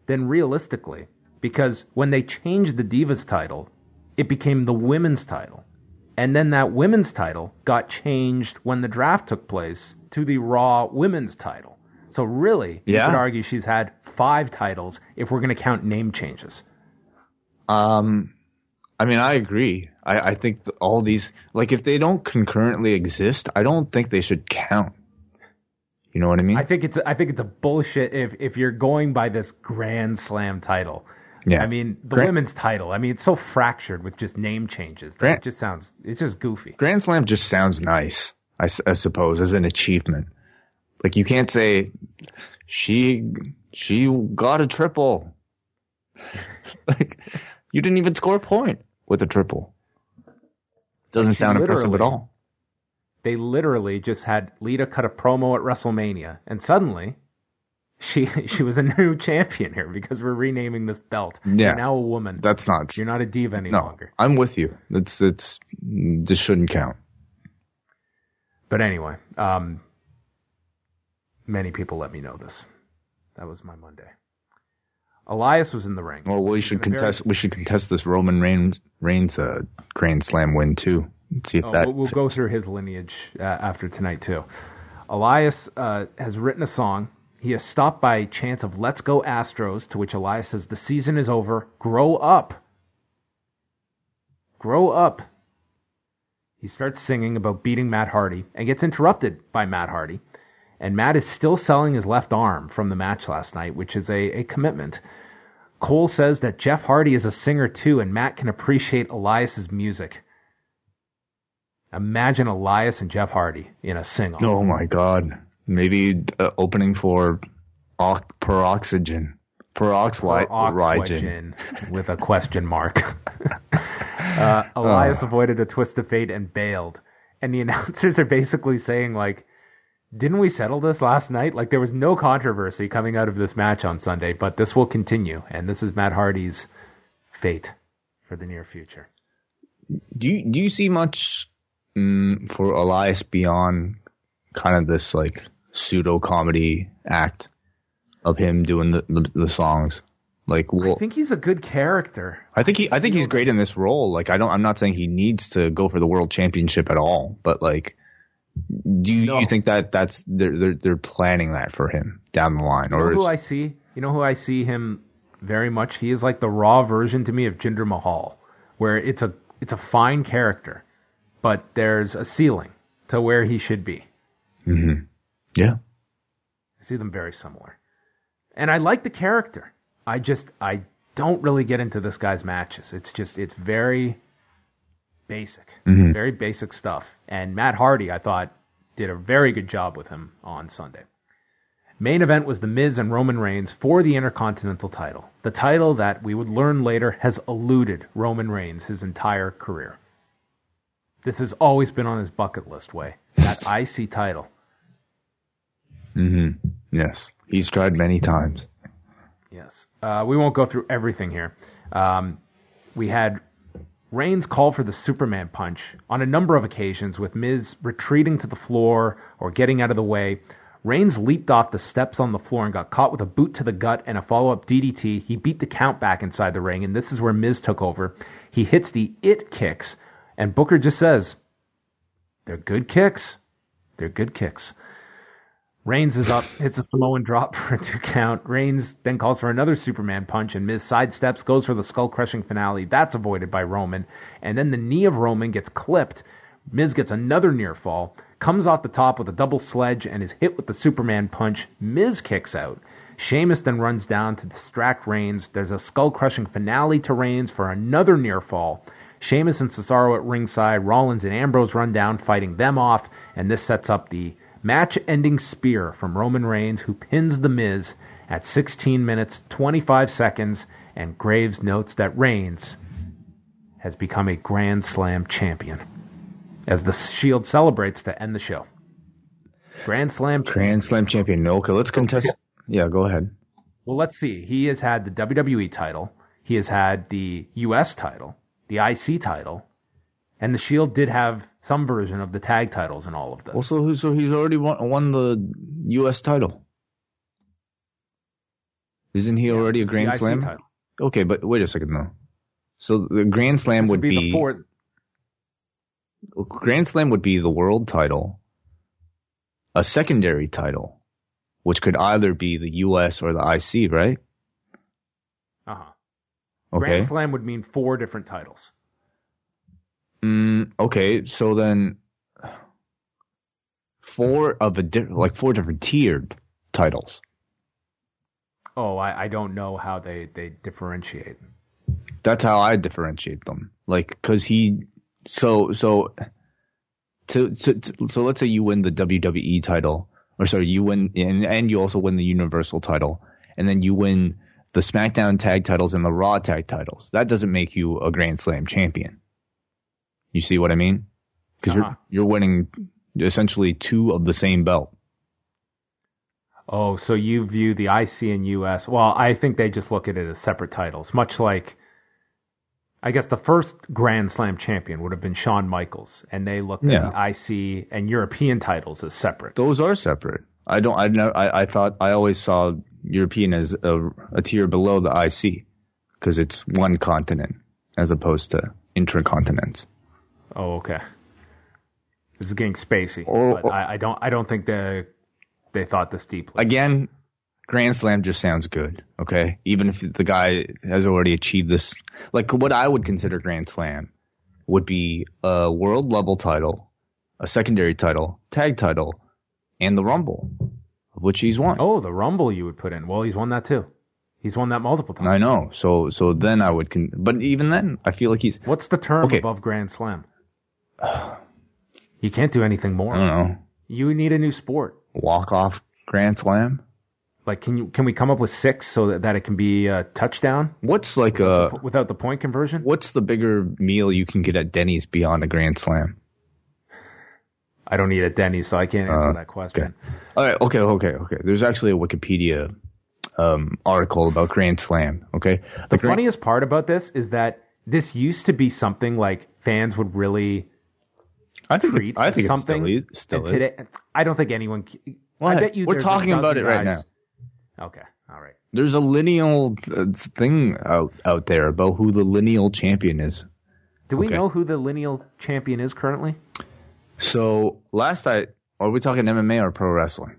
then realistically, because when they changed the Divas title, it became the women's title. And then that women's title got changed when the draft took place to the Raw women's title. So really, you could argue she's had five titles if we're going to count name changes. I mean, I agree. I think all these, like, if they don't concurrently exist, I don't think they should count. You know what I mean? I think it's a bullshit if you're going by this Grand Slam title. Yeah. I mean, the women's title. I mean, it's so fractured with just name changes. It just sounds, it's just goofy. Grand Slam just sounds nice, I suppose, as an achievement. Like, you can't say, she got a triple. Like, you didn't even score a point with a triple. Doesn't sound impressive at all. They literally just had Lita cut a promo at WrestleMania, and suddenly she was a new champion here because we're renaming this belt. Yeah. You're now a woman. That's not true. You're not a diva any longer. I'm with you. This shouldn't count. But anyway, many people let me know this. That was my Monday. Elias was in the ring. Well, we should contest this Roman Reigns Grand Slam win too. See if that we'll go through his lineage after tonight too. Elias has written a song. He is stopped by chants of "Let's go Astros," to which Elias says, "The season is over. Grow up. Grow up." He starts singing about beating Matt Hardy and gets interrupted by Matt Hardy. And Matt is still selling his left arm from the match last night, which is a commitment. Cole says that Jeff Hardy is a singer too, and Matt can appreciate Elias's music. Imagine Elias and Jeff Hardy in a sing-off. Oh my God. Maybe opening for Peroxygen. With a question mark. Elias avoided a twist of fate and bailed. And the announcers are basically saying, like, didn't we settle this last night? Like, there was no controversy coming out of this match on Sunday, but this will continue. And this is Matt Hardy's fate for the near future. Do you see much for Elias beyond kind of this, like, pseudo-comedy act of him doing the songs? Like, I think he's a good character. I think he's great in this role. Like, I'm not saying he needs to go for the world championship at all, but, like, you think that that's they're planning that for him down the line? Or you know who I see him very much? He is like the Raw version to me of Jinder Mahal, where it's a fine character, but there's a ceiling to where he should be. Mm-hmm. Yeah, I see them very similar, and I like the character. I don't really get into this guy's matches. It's very basic, mm-hmm. Very basic stuff. And Matt Hardy, I thought, did a very good job with him on Sunday. Main event was The Miz and Roman Reigns for the Intercontinental title, the title that we would learn later has eluded Roman Reigns his entire career. This has always been on his bucket list, Way, that IC title. Mm-hmm. Yes, he's tried many times. Yes. We won't go through everything here. We had Reigns call for the Superman punch on a number of occasions, with Miz retreating to the floor or getting out of the way. Reigns leaped off the steps on the floor and got caught with a boot to the gut and a follow-up DDT. He beat the count back inside the ring, and this is where Miz took over. He hits the it kicks, and Booker just says, "They're good kicks. They're good kicks." Reigns is up, hits a Samoan drop for a 2 count. Reigns then calls for another Superman punch, and Miz sidesteps, goes for the skull-crushing finale. That's avoided by Roman. And then the knee of Roman gets clipped. Miz gets another near fall, comes off the top with a double sledge, and is hit with the Superman punch. Miz kicks out. Sheamus then runs down to distract Reigns. There's a skull-crushing finale to Reigns for another near fall. Sheamus and Cesaro at ringside. Rollins and Ambrose run down, fighting them off, and this sets up the match-ending spear from Roman Reigns, who pins The Miz at 16 minutes, 25 seconds, and Graves notes that Reigns has become a Grand Slam champion as The Shield celebrates to end the show. Grand Slam champion. Grand Slam champion. Okay, let's contest. Yeah, go ahead. Well, let's see. He has had the WWE title. He has had the U.S. title. the IC title, and the Shield did have some version of the tag titles in all of this. Also, so he's already won the U.S. title. Isn't he already a Grand Slam? Title. Okay, but wait a second though. So the Grand Slam would be before... Grand Slam would be the world title, a secondary title, which could either be the U.S. or the IC, right? Uh-huh. Okay. Grand Slam would mean four different titles. Okay, so then four different tiered titles. Oh, I don't know how they differentiate. That's how I differentiate them. Like, cause so let's say you win the WWE title, or sorry, you win and you also win the Universal title, and then you win the SmackDown tag titles and the Raw tag titles. That doesn't make you a Grand Slam champion. You see what I mean? Because you're winning essentially two of the same belt. Oh, so you view the IC and US. Well, I think they just look at it as separate titles, much like I guess the first Grand Slam champion would have been Shawn Michaels, and they looked at the IC and European titles as separate. Those are separate. I always saw European as a tier below the IC because it's one continent as opposed to intercontinents. Oh, okay. This is getting spacey. But I don't think they thought this deeply. Again, Grand Slam just sounds good, okay? Even if the guy has already achieved this. Like, what I would consider Grand Slam would be a world-level title, a secondary title, tag title, and the Rumble, which he's won. Oh, the Rumble you would put in. Well, he's won that too. He's won that multiple times. I know. So then I would but even then, I feel like he's... What's the term above Grand Slam? You can't do anything more. I don't know. You need a new sport. Walk-off Grand Slam? Like, can we come up with six so that it can be a touchdown? What's like without the point conversion? What's the bigger meal you can get at Denny's beyond a Grand Slam? I don't eat at Denny's, so I can't answer that question. Okay. All right. Okay. There's actually a Wikipedia... article about Grand Slam, okay? The funniest part about this is that this used to be something like fans would really treat as something. It still is. Today, I don't think anyone... What? I bet you we're talking about it right now. Okay, all right. There's a lineal thing out there about who the lineal champion is. Do we know who the lineal champion is currently? So, last night, are we talking MMA or pro wrestling?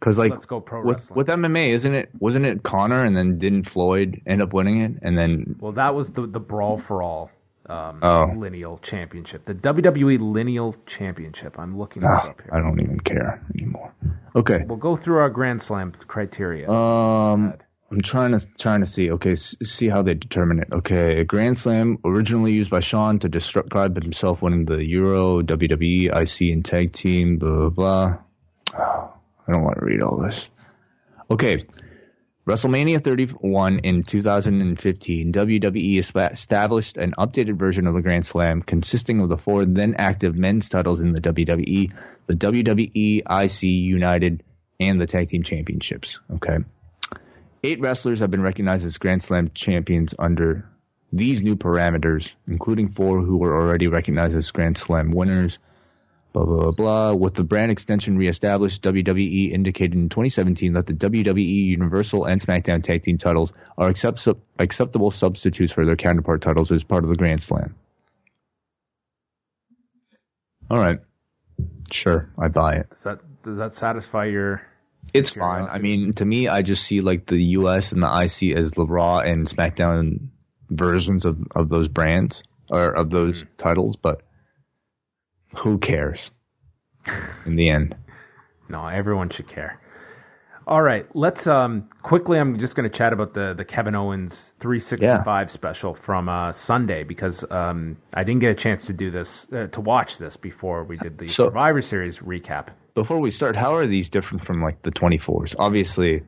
Because like with MMA, wasn't it Conor and then didn't Floyd end up winning it and then? Well, that was the Brawl for All lineal championship, the WWE lineal championship. I'm looking this up here. I don't even care anymore. Okay, we'll go through our Grand Slam criteria. I'm trying to see. Okay, see how they determine it. Okay, a Grand Slam originally used by Shawn to describe himself winning the Euro, WWE, IC, and tag team. Blah blah blah. I don't want to read all this. Okay. WrestleMania 31 in 2015, WWE established an updated version of the Grand Slam consisting of the four then-active men's titles in the WWE, IC, United, and the Tag Team Championships. Okay. 8 wrestlers have been recognized as Grand Slam champions under these new parameters, including 4 who were already recognized as Grand Slam winners. Blah, blah, blah, blah. With the brand extension reestablished, WWE indicated in 2017 that the WWE, Universal, and SmackDown Tag Team titles are acceptable substitutes for their counterpart titles as part of the Grand Slam. All right. Sure, I buy it. Does that satisfy your... It's fine. I mean, to me, I just see like the U.S. and the IC as the Raw and SmackDown versions of those brands, or of those titles, but... Who cares in the end? No, everyone should care. All right, let's quickly, I'm just going to chat about the Kevin Owens 365 special from Sunday because I didn't get a chance to do this, to watch this before we did the Survivor Series recap. Before we start, how are these different from like the 24s? Obviously,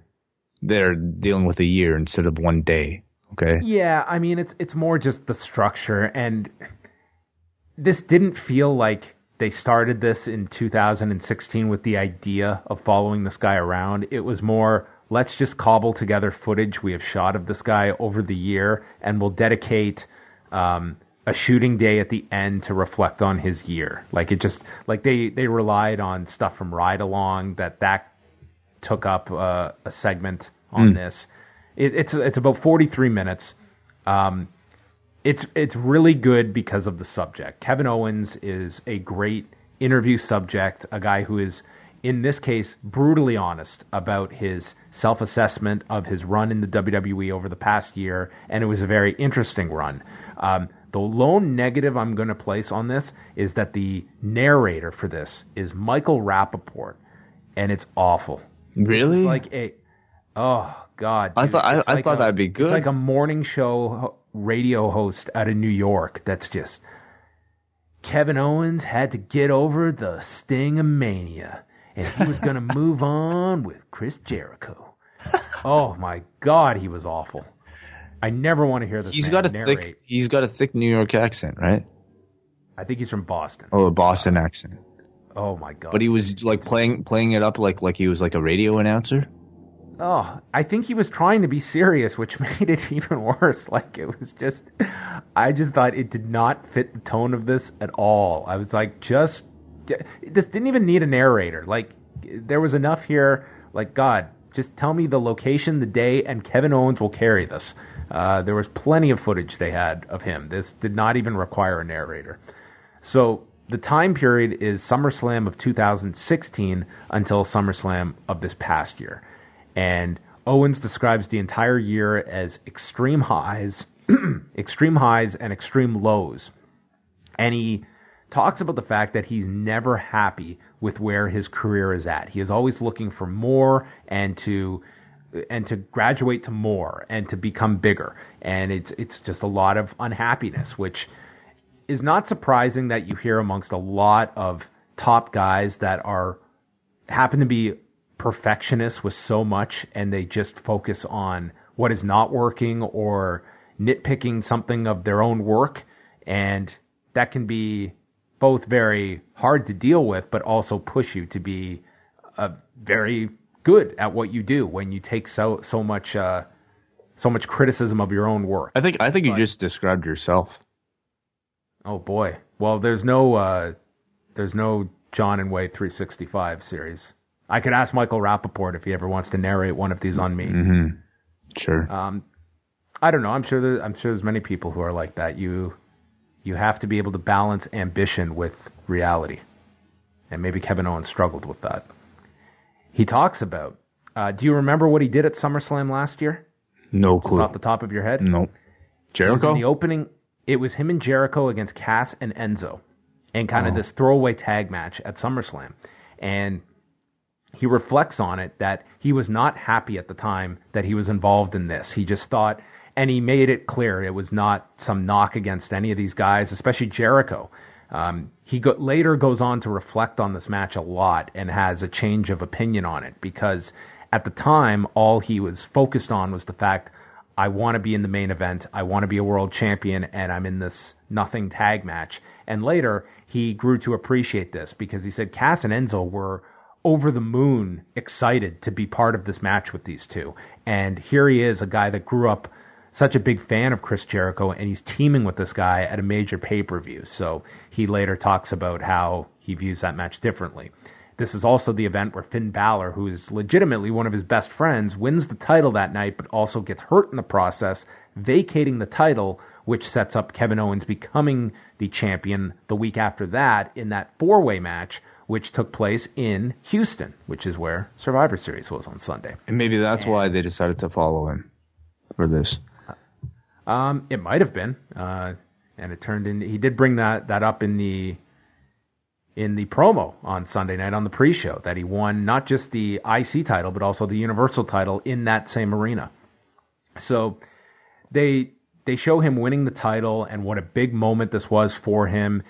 they're dealing with a year instead of one day, okay? Yeah, I mean, it's more just the structure and... This didn't feel like they started this in 2016 with the idea of following this guy around. It was more, let's just cobble together footage we have shot of this guy over the year, and we'll dedicate a shooting day at the end to reflect on his year. Like, it just, like, they relied on stuff from Ride Along that took up a segment on this. It's about 43 minutes. It's really good because of the subject. Kevin Owens is a great interview subject, a guy who is, in this case, brutally honest about his self-assessment of his run in the WWE over the past year, and it was a very interesting run. The lone negative I'm going to place on this is that the narrator for this is Michael Rappaport, and it's awful. Really? It's like a... Oh, God. Dude. I thought that'd be good. It's like a morning show radio host out of New York that's just... Kevin Owens had to get over the sting of mania, and he was going to move on with Chris Jericho. Oh, my God, he was awful. I never want to hear this. He's got a thick New York accent, right? I think he's from Boston. Oh, a Boston accent. Oh, my God. But he was like playing it up like he was like a radio announcer. Oh, I think he was trying to be serious, which made it even worse. Like, it was just, I just thought it did not fit the tone of this at all. I was like, this didn't even need a narrator. Like, there was enough here. Like, God, just tell me the location, the day, and Kevin Owens will carry this. There was plenty of footage they had of him. This did not even require a narrator. So the time period is SummerSlam of 2016 until SummerSlam of this past year. And Owens describes the entire year as extreme highs and extreme lows. And he talks about the fact that he's never happy with where his career is at. He is always looking for more and to graduate to more and to become bigger. And it's just a lot of unhappiness, which is not surprising that you hear amongst a lot of top guys that happen to be perfectionists with so much, and they just focus on what is not working or nitpicking something of their own work, and that can be both very hard to deal with but also push you to be very good at what you do when you take so much criticism of your own work. I think you just described yourself. Oh boy. Well, there's no John and Wade 365 series. I could ask Michael Rappaport if he ever wants to narrate one of these on me. Mm-hmm. Sure. I don't know. I'm sure there's many people who are like that. You have to be able to balance ambition with reality, and maybe Kevin Owens struggled with that. He talks about. Do you remember what he did at SummerSlam last year? No clue. Just off the top of your head? No. Jericho. In the opening, it was him and Jericho against Cass and Enzo, and kind of this throwaway tag match at SummerSlam, and he reflects on it that he was not happy at the time that he was involved in this. He just thought, and he made it clear, it was not some knock against any of these guys, especially Jericho. He later goes on to reflect on this match a lot and has a change of opinion on it, because at the time, all he was focused on was the fact, I want to be in the main event, I want to be a world champion, and I'm in this nothing tag match. And later, he grew to appreciate this, because he said Cass and Enzo were over the moon excited to be part of this match with these two. And here he is, a guy that grew up such a big fan of Chris Jericho, and he's teaming with this guy at a major pay-per-view. So he later talks about how he views that match differently. This is also the event where Finn Balor, who is legitimately one of his best friends, wins the title that night, but also gets hurt in the process, vacating the title, which sets up Kevin Owens becoming the champion the week after that in that four-way match, which took place in Houston, which is where Survivor Series was on Sunday. And maybe that's why they decided to follow him for this. It might have been. And it turned into... He did bring that up in the promo on Sunday night on the pre-show, that he won not just the IC title, but also the Universal title in that same arena. So they show him winning the title and what a big moment this was for him.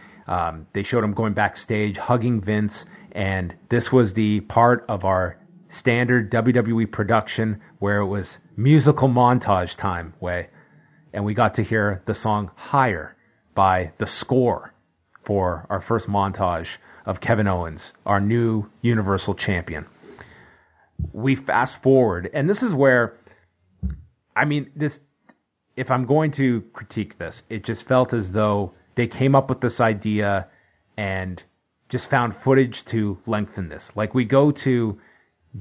They showed him going backstage, hugging Vince, and this was the part of our standard WWE production where it was musical montage time, Way. And we got to hear the song Higher by The Score for our first montage of Kevin Owens, our new Universal Champion. we fast forward, and this is where, I mean, this, if I'm going to critique this, it just felt as though they came up with this idea and just found footage to lengthen this. Like, we go to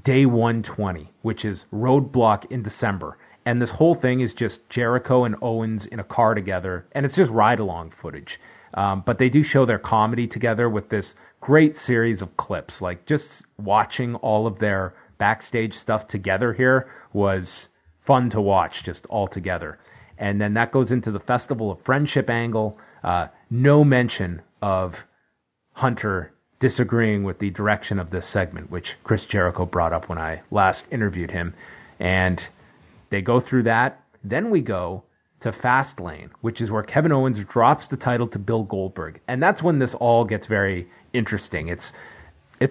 day 120, which is Roadblock in December. And this whole thing is just Jericho and Owens in a car together. And it's just ride-along footage. But they do show their comedy together with this great series of clips. Like, just watching all of their backstage stuff together here was fun to watch, just all together. And then that goes into the Festival of Friendship angle. No mention of Hunter disagreeing with the direction of this segment, which Chris Jericho brought up when I last interviewed him. And they go through that. Then we go to Fastlane, which is where Kevin Owens drops the title to Bill Goldberg. And that's when this all gets very interesting. It's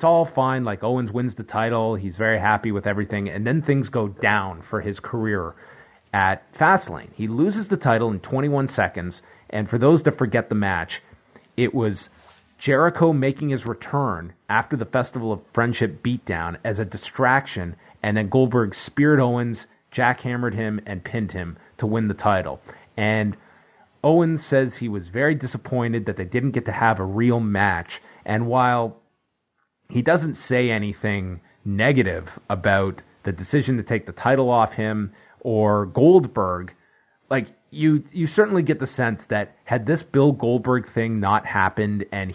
all fine. Like, Owens wins the title. He's very happy with everything. And then things go down for his career at Fastlane. He loses the title in 21 seconds. And for those that forget the match, it was Jericho making his return after the Festival of Friendship beatdown as a distraction, and then Goldberg speared Owens, jackhammered him, and pinned him to win the title. And Owens says he was very disappointed that they didn't get to have a real match. And while he doesn't say anything negative about the decision to take the title off him or Goldberg, like, you certainly get the sense that had this Bill Goldberg thing not happened, and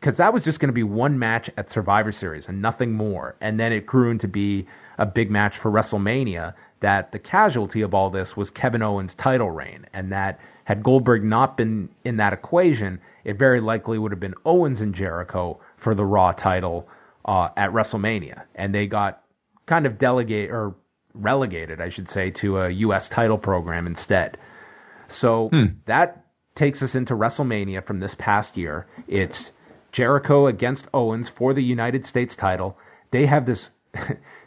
because that was just going to be one match at Survivor Series and nothing more, and then it grew into be a big match for WrestleMania, that the casualty of all this was Kevin Owens' title reign, and that had Goldberg not been in that equation, it very likely would have been Owens and Jericho for the Raw title at WrestleMania, and they got kind of relegated, I should say, to a U.S. title program instead. So that takes us into WrestleMania from this past year. It's Jericho against Owens for the United States title. They have this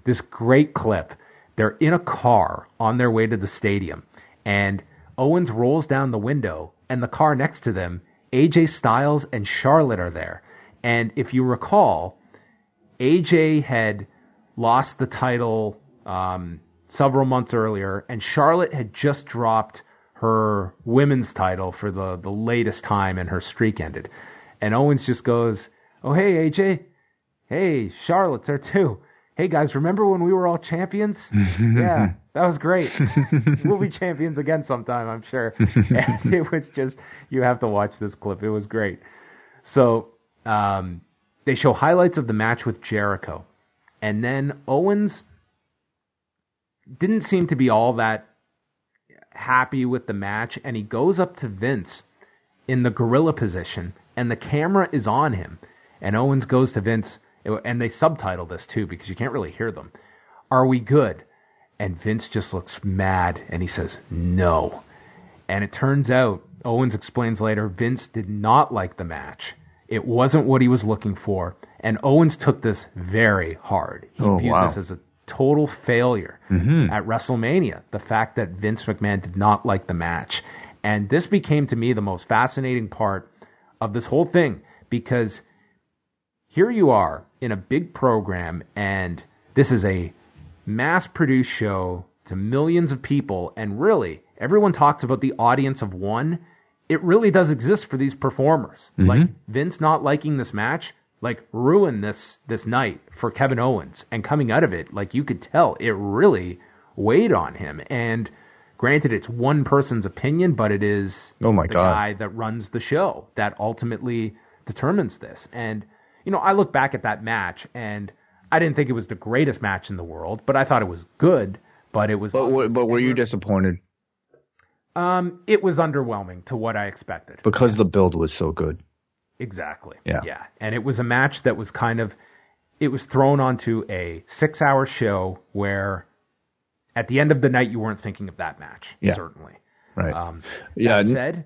this great clip. They're in a car on their way to the stadium, and Owens rolls down the window, and the car next to them, AJ Styles and Charlotte are there. And if you recall, AJ had lost the title several months earlier, and Charlotte had just dropped her women's title for the latest time, and her streak ended. And Owens just goes, "Oh, hey, AJ. Hey, Charlotte's there too. Hey, guys, remember when we were all champions? Yeah, that was great. We'll be champions again sometime, I'm sure." And it was just, you have to watch this clip. It was great. So they show highlights of the match with Jericho. And then Owens didn't seem to be all that happy with the match, and he goes up to Vince in the gorilla position, and the camera is on him. And Owens goes to Vince, and they subtitle this too because you can't really hear them. "Are we good?" And Vince just looks mad, and he says, "No." And it turns out, Owens explains later, Vince did not like the match. It wasn't what he was looking for, and Owens took this very hard. He viewed this as a total failure at WrestleMania, the fact that Vince McMahon did not like the match. And this became, to me, the most fascinating part of this whole thing, because here you are in a big program, and this is a mass-produced show to millions of people, and really, everyone talks about the audience of one. It really does exist for these performers. Like, Vince not liking this match, like, ruin this night for Kevin Owens. And coming out of it, like, you could tell it really weighed on him. And granted, it's one person's opinion, but it is the guy that runs the show that ultimately determines this. And, you know, I look back at that match, and I didn't think it was the greatest match in the world, but I thought it was good, but it was... But were you disappointed? It was underwhelming to what I expected. Because the build was so good. Exactly. Yeah. And it was a match that was it was thrown onto a 6-hour show where at the end of the night, you weren't thinking of that match. Yeah. Certainly. Right. That said,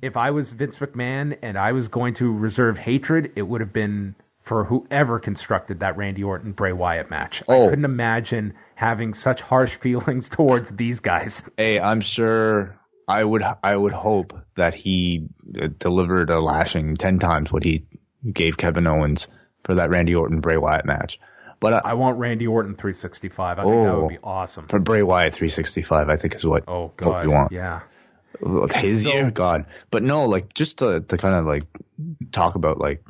if I was Vince McMahon and I was going to reserve hatred, it would have been for whoever constructed that Randy Orton Bray Wyatt match. Oh. I couldn't imagine having such harsh feelings towards these guys. Hey, I'm sure... I would hope that he delivered a lashing 10 times what he gave Kevin Owens for that Randy Orton Bray Wyatt match. But I want Randy Orton 365. I think that would be awesome. For Bray Wyatt 365, I think is what we want. Yeah. His year, God. But no, like just to kind of like talk about like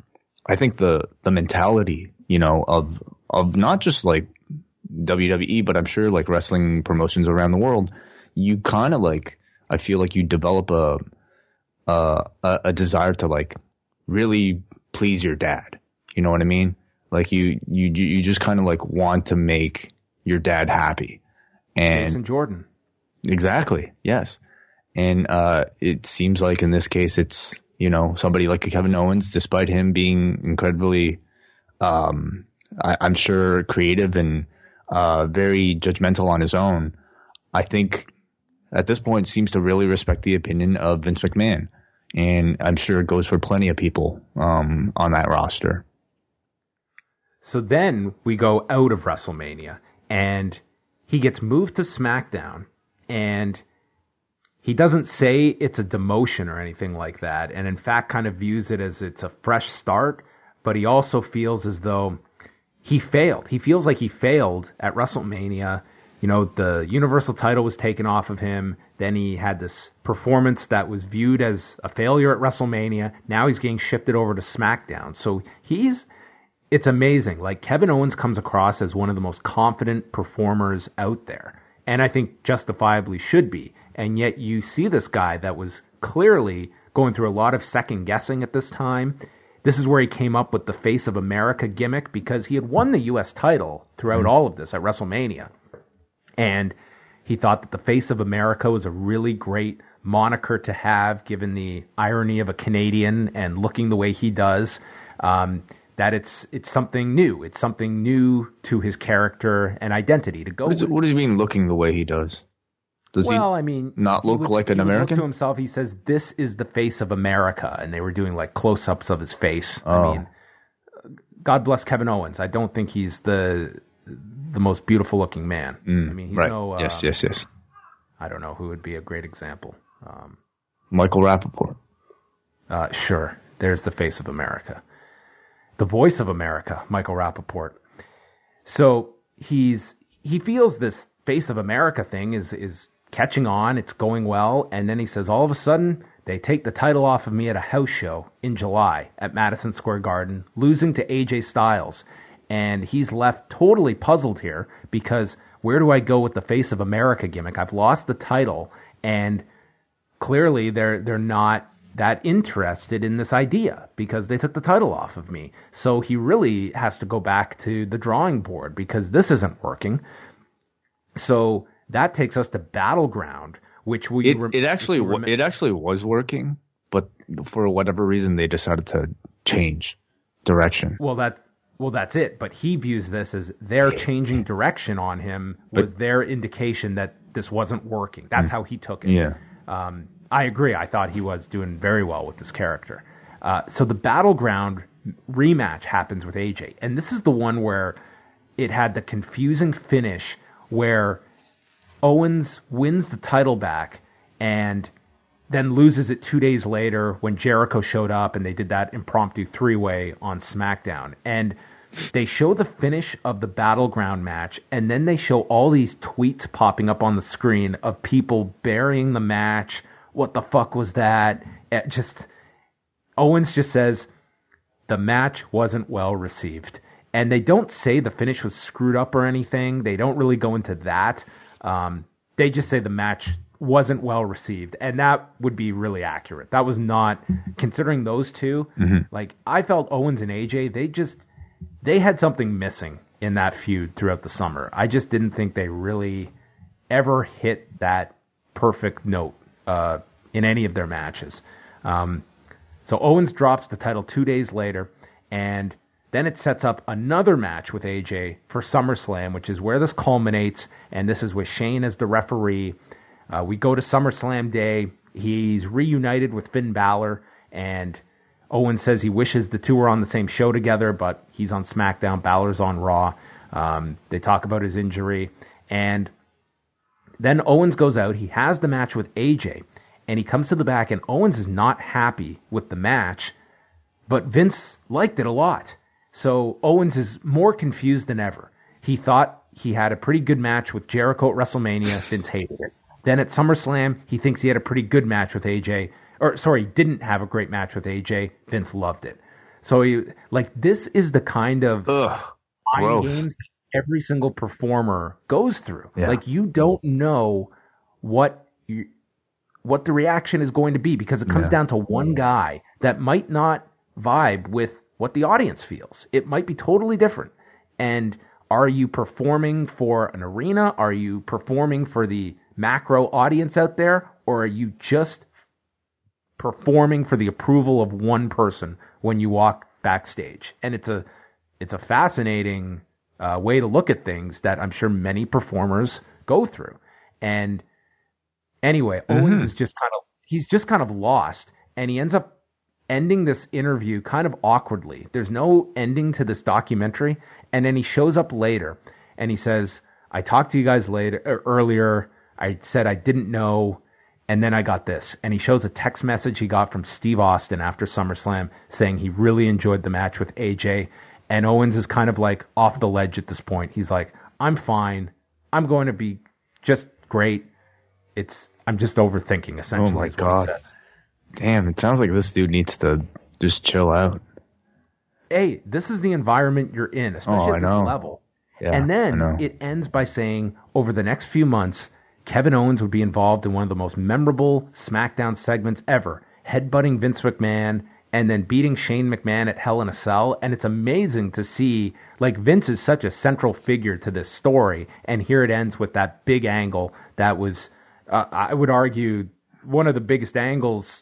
I think the mentality, you know, of not just like WWE, but I'm sure like wrestling promotions around the world, you kind of like I feel like you develop a desire to like really please your dad. You know what I mean? Like you just kind of like want to make your dad happy. And Jason Jordan. Exactly. Yes. And it seems like in this case it's, you know, somebody like Kevin Owens, despite him being incredibly, I'm sure, creative and very judgmental on his own, I think at this point seems to really respect the opinion of Vince McMahon. And I'm sure it goes for plenty of people on that roster. So then we go out of WrestleMania, and he gets moved to SmackDown, and he doesn't say it's a demotion or anything like that, and in fact kind of views it as it's a fresh start, but he also feels as though he failed. He feels like he failed at WrestleMania. You know, the Universal title was taken off of him. Then he had this performance that was viewed as a failure at WrestleMania. Now he's getting shifted over to SmackDown. So it's amazing. Like, Kevin Owens comes across as one of the most confident performers out there, and I think justifiably should be. And yet you see this guy that was clearly going through a lot of second guessing at this time. This is where he came up with the Face of America gimmick, because he had won the U.S. title throughout all of this at WrestleMania. And he thought that the Face of America was a really great moniker to have, given the irony of a Canadian and looking the way he does, that it's something new. It's something new to his character and identity to go with. What does he mean looking the way he does? Does he not look like an American? To himself, he says, "This is the face of America," and they were doing like close-ups of his face. Oh. I mean, God bless Kevin Owens. I don't think he's the most beautiful-looking man. I mean, he's right. Yes. I don't know who would be a great example. Michael Rappaport. Sure. There's the face of America, the voice of America, Michael Rappaport. So he feels this Face of America thing is catching on, it's going well, and then he says, all of a sudden, they take the title off of me at a house show in July at Madison Square Garden, losing to AJ Styles. And he's left totally puzzled here, because where do I go with the Face of America gimmick? I've lost the title, and clearly they're not that interested in this idea, because they took the title off of me. So he really has to go back to the drawing board, because this isn't working. So that takes us to Battleground, which it actually was working, but for whatever reason they decided to change direction. Well, that's it. But he views this as their changing direction on him was their indication that this wasn't working. That's how he took it. Yeah. I agree. I thought he was doing very well with this character. So the Battleground rematch happens with AJ, and this is the one where it had the confusing finish, where Owens wins the title back and then loses it 2 days later when Jericho showed up and they did that impromptu three-way on SmackDown. And they show the finish of the Battleground match, and then they show all these tweets popping up on the screen of people burying the match. What the fuck was that? Owens just says, the match wasn't well received. And they don't say the finish was screwed up or anything. They don't really go into that. They just say the match wasn't well received. And that would be really accurate. That was not, considering those two, like, I felt Owens and AJ, they had something missing in that feud throughout the summer. I just didn't think they really ever hit that perfect note in any of their matches. So Owens drops the title 2 days later, and then it sets up another match with AJ for SummerSlam, which is where this culminates, and this is with Shane as the referee. We go to SummerSlam Day. He's reunited with Finn Balor, and Owen says he wishes the two were on the same show together, but he's on SmackDown, Balor's on Raw. They talk about his injury, and then Owens goes out. He has the match with AJ, and he comes to the back, and Owens is not happy with the match, but Vince liked it a lot. So Owens is more confused than ever. He thought he had a pretty good match with Jericho at WrestleMania. Vince hated it. Then at SummerSlam, he thinks he had a pretty good match with AJ. Or, sorry, didn't have a great match with AJ. Vince loved it. So, this is the kind of mind games that every single performer goes through. Yeah. You don't know what the reaction is going to be, because it comes down to one guy that might not vibe with what the audience feels. It might be totally different. And are you performing for an arena? Are you performing for the macro audience out there? Or are you just performing for the approval of one person when you walk backstage? And it's a fascinating way to look at things that I'm sure many performers go through. And anyway, Owens is just kind of lost, and he ends up ending this interview kind of awkwardly. There's no ending to this documentary. And then he shows up later and he says, I talked to you guys earlier. I said I didn't know. And then I got this. And he shows a text message he got from Steve Austin after SummerSlam saying he really enjoyed the match with AJ. And Owens is kind of like off the ledge at this point. He's like, I'm fine. I'm going to be just great. I'm just overthinking, essentially. Oh my God. What he says. Damn, it sounds like this dude needs to just chill out. Hey, this is the environment you're in, especially at this level. Yeah, and then it ends by saying, over the next few months, Kevin Owens would be involved in one of the most memorable SmackDown segments ever, headbutting Vince McMahon and then beating Shane McMahon at Hell in a Cell. And it's amazing to see, Vince is such a central figure to this story. And here it ends with that big angle that was, I would argue, one of the biggest angles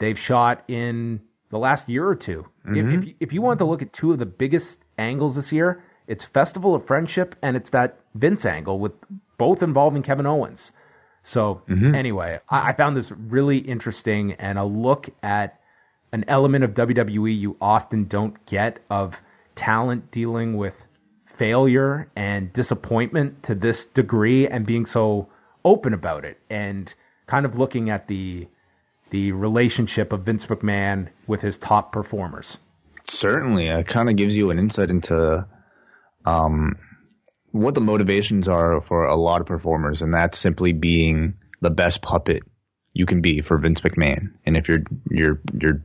they've shot in the last year or two. Mm-hmm. If you want to look at two of the biggest angles this year, it's Festival of Friendship and it's that Vince angle with both involving Kevin Owens. So anyway, I found this really interesting and a look at an element of WWE you often don't get, of talent dealing with failure and disappointment to this degree and being so open about it, and kind of looking at the relationship of Vince McMahon with his top performers. Certainly. It kind of gives you an insight into what the motivations are for a lot of performers, and that's simply being the best puppet you can be for Vince McMahon. And if you're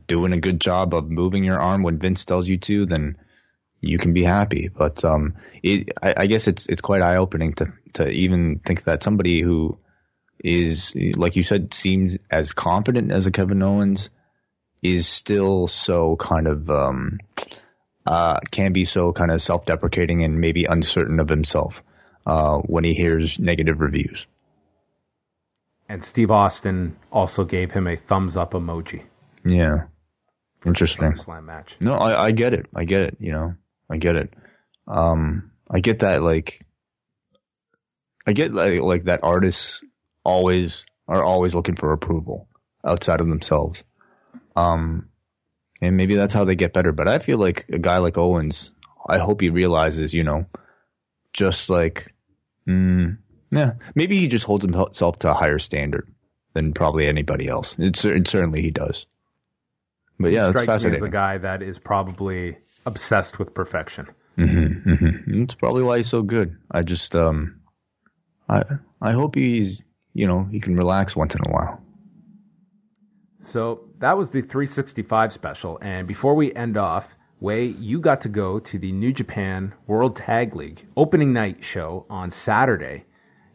doing a good job of moving your arm when Vince tells you to, then you can be happy. But I guess it's quite eye-opening to even think that somebody who is, like you said, seems as confident as a Kevin Owens is still so kind of can be so kind of self-deprecating and maybe uncertain of himself when he hears negative reviews. And Steve Austin also gave him a thumbs up emoji. Yeah, interesting. Slam match. No, I get it. I get it. I get it. I get that. I get like that artists are always looking for approval outside of themselves. And maybe that's how they get better. But I feel like a guy like Owens, I hope he realizes, just maybe he just holds himself to a higher standard than probably anybody else. It certainly he does. But yeah, that's fascinating. He's a guy that is probably obsessed with perfection. Mm-hmm, mm-hmm. That's probably why he's so good. I just, I hope he's, he can relax once in a while. So that was the 365 special. And before we end off, Wei, you got to go to the New Japan World Tag League opening night show on Saturday.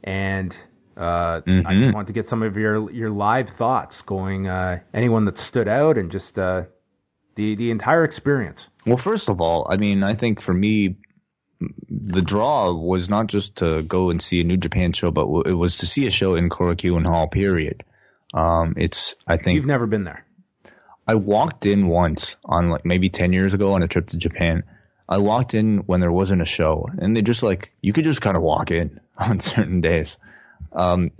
And I just want to get some of your live thoughts going, anyone that stood out, and just the entire experience. Well, first of all, I think for me, the draw was not just to go and see a New Japan show, but it was to see a show in Korakuen Hall, period. I think you've never been there. I walked in once on maybe 10 years ago on a trip to Japan. I walked in when there wasn't a show, and they just you could just kind of walk in on certain days.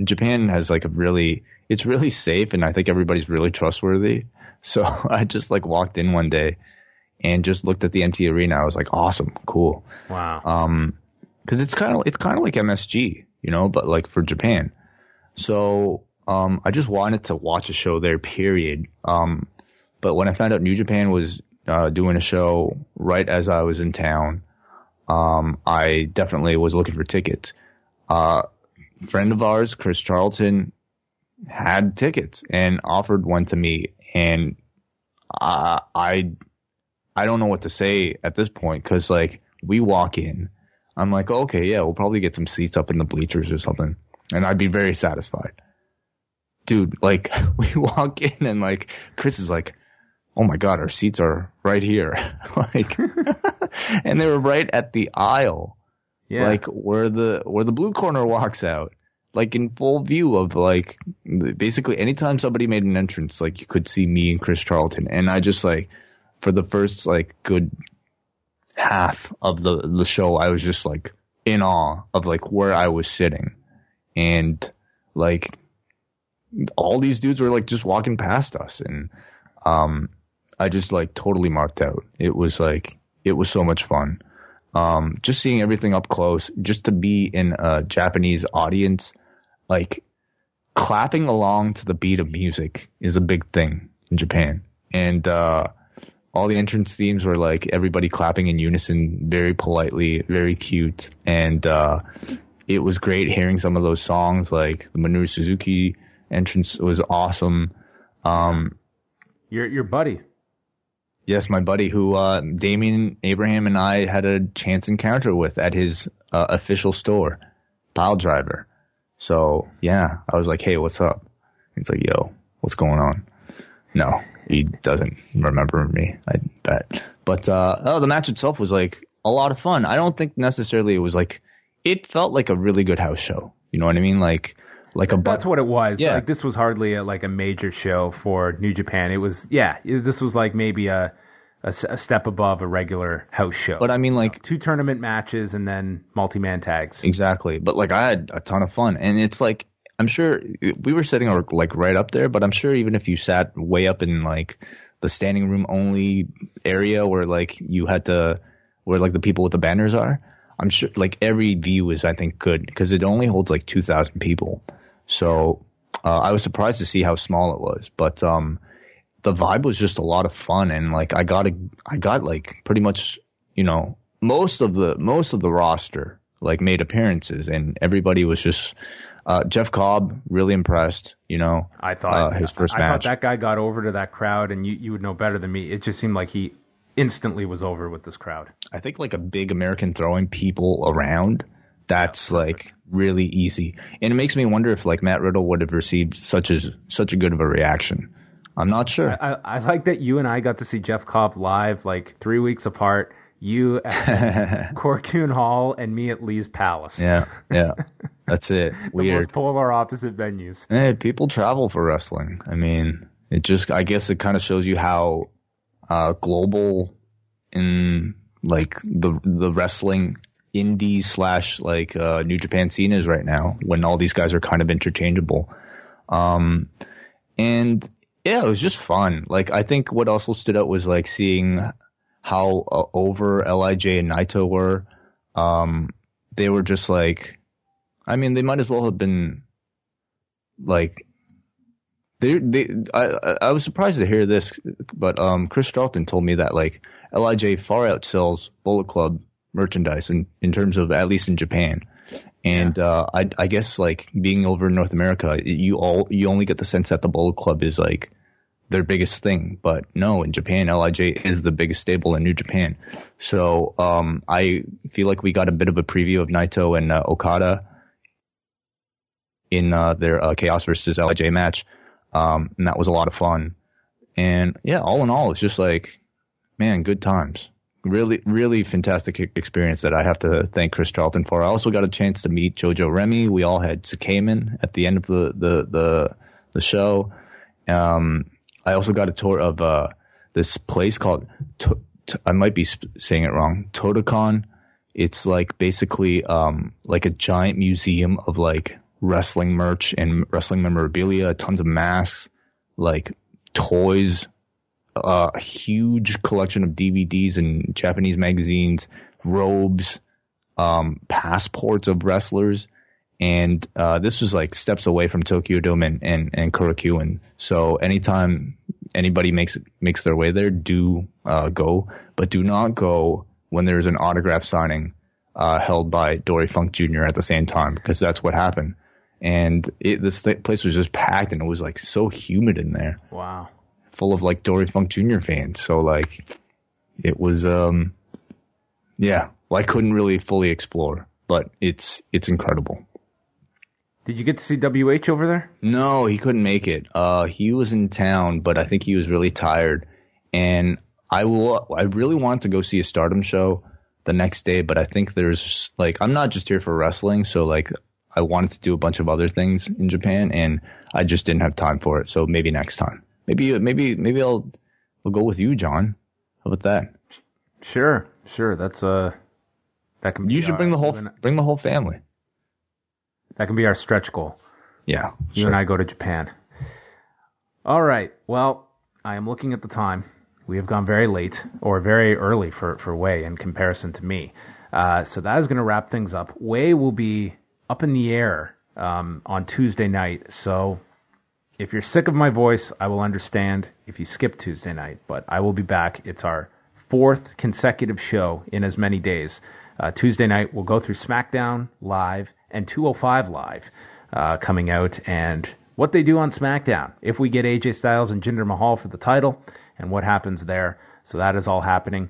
Japan has it's really safe, and I think everybody's really trustworthy. So I just walked in one day and just looked at the empty arena. I was like, awesome, cool. Wow. Cause it's kind of like MSG, but for Japan. So, I just wanted to watch a show there, period. But when I found out New Japan was doing a show right as I was in town. I definitely was looking for tickets. Friend of ours, Chris Charlton, had tickets and offered one to me, and I don't know what to say at this point, because like we walk in, I'm like, oh, okay, yeah, we'll probably get some seats up in the bleachers or something, and I'd be very satisfied. Dude, like we walk in and like Chris is like, oh my God, our seats are right here. Like, and they were right at the aisle. Yeah. Like where the blue corner walks out, like in full view of like basically anytime somebody made an entrance, like you could see me and Chris Charlton. And I just like for the first like good half of the show, I was just like in awe of like where I was sitting, and like all these dudes were like just walking past us, and I just like totally marked out. It was so much fun. Just seeing everything up close, just to be in a Japanese audience, like clapping along to the beat of music is a big thing in Japan. And all the entrance themes were like everybody clapping in unison, very politely, very cute. And it was great hearing some of those songs, like the Minoru Suzuki entrance was awesome. Your buddy. Yes, my buddy, who Damien Abraham and I had a chance encounter with at his official store, Piledriver. So, yeah, I was like, hey, what's up? He's like, yo, what's going on? No, he doesn't remember me, I bet. But the match itself was, like, a lot of fun. I don't think necessarily it was, like – it felt like a really good house show. You know what I mean? That's what it was. Yeah. Like, this was hardly a major show for New Japan. It was, yeah, this was like maybe a step above a regular house show. But I mean, like, two tournament matches and then multi-man tags. Exactly. But like, I had a ton of fun. And it's like, I'm sure we were sitting like right up there, but I'm sure even if you sat way up in like the standing room only area where like you had to, where like the people with the banners are, I'm sure like every view is, I think, good because it only holds like 2,000 people. So I was surprised to see how small it was, but the vibe was just a lot of fun, and like I got like pretty much, you know, most of the roster like made appearances, and everybody was just Jeff Cobb really impressed, you know. I thought his first match. I thought that guy got over to that crowd, and you would know better than me. It just seemed like he instantly was over with this crowd. I think like a big American throwing people around. That's like really easy, and it makes me wonder if like Matt Riddle would have received such a good of a reaction. I'm not sure. I like that you and I got to see Jeff Cobb live like 3 weeks apart. You at Corcoran Hall and me at Lee's Palace. Yeah, that's it. Weird. The most polar opposite venues. Hey, people travel for wrestling. I mean, it just I guess it kind of shows you how global in like the wrestling indie / like New Japan scene is right now, when all these guys are kind of interchangeable. And yeah, it was just fun. Like I think what also stood out was like seeing how over LIJ and Naito were. They were just like, I mean, they might as well have been like I was surprised to hear this, but Chris Charlton told me that like LIJ far outsells Bullet Club merchandise in terms of, at least in Japan, and yeah. I guess like being over in North America, you only get the sense that the Bullet Club is like their biggest thing, but no, in Japan, LIJ is the biggest stable in New Japan. So I feel like we got a bit of a preview of Naito and Okada in their Chaos versus LIJ match, and that was a lot of fun. And yeah, all in all, it's just like, man, good times. Really, really fantastic experience that I have to thank Chris Charlton for. I also got a chance to meet Jojo Remy. We all had Tsukaiman at the end of the show. I also got a tour of this place called, I might be saying it wrong, Totocon. It's like basically like a giant museum of like wrestling merch and wrestling memorabilia, tons of masks, like toys, a huge collection of DVDs and Japanese magazines, robes, passports of wrestlers. And this was like steps away from Tokyo Dome and Kurokiwan. So anytime anybody makes their way there, do go, but do not go when there's an autograph signing held by Dory Funk Jr. at the same time, because that's what happened. And this place was just packed, and it was like so humid in there. Wow. Full of like Dory Funk Jr. fans. So like it was, yeah, well, I couldn't really fully explore, but it's incredible. Did you get to see WH over there? No, he couldn't make it. He was in town, but I think he was really tired. And I really want to go see a Stardom show the next day, but I think there's like, I'm not just here for wrestling, so like I wanted to do a bunch of other things in Japan, and I just didn't have time for it. So maybe next time. Maybe I'll go with you, John. How about that? Sure. That's that can. You should bring the whole family. That can be our stretch goal. Yeah. You and I go to Japan. All right. Well, I am looking at the time. We have gone very late, or very early for Wei in comparison to me. So that is going to wrap things up. Wei will be up in the air on Tuesday night. So if you're sick of my voice, I will understand if you skip Tuesday night. But I will be back. It's our 4th consecutive show in as many days. Tuesday night, we'll go through SmackDown Live and 205 Live coming out, and what they do on SmackDown, if we get AJ Styles and Jinder Mahal for the title, and what happens there. So that is all happening.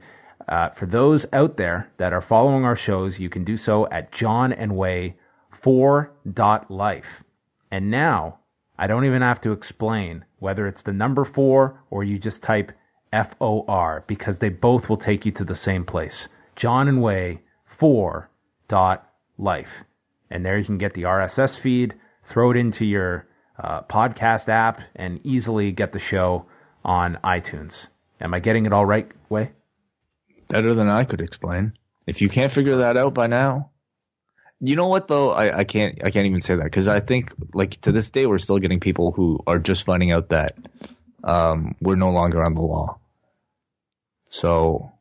For those out there that are following our shows, you can do so at johnandway4.life. And now, I don't even have to explain whether it's the number 4 or you just type F-O-R, because they both will take you to the same place. johnandway4.life. And there you can get the RSS feed, throw it into your podcast app, and easily get the show on iTunes. Am I getting it all right, Wei? Better than I could explain. If you can't figure that out by now. You know what, though? I can't even say that, because I think, like, to this day, we're still getting people who are just finding out that we're no longer on the law. So...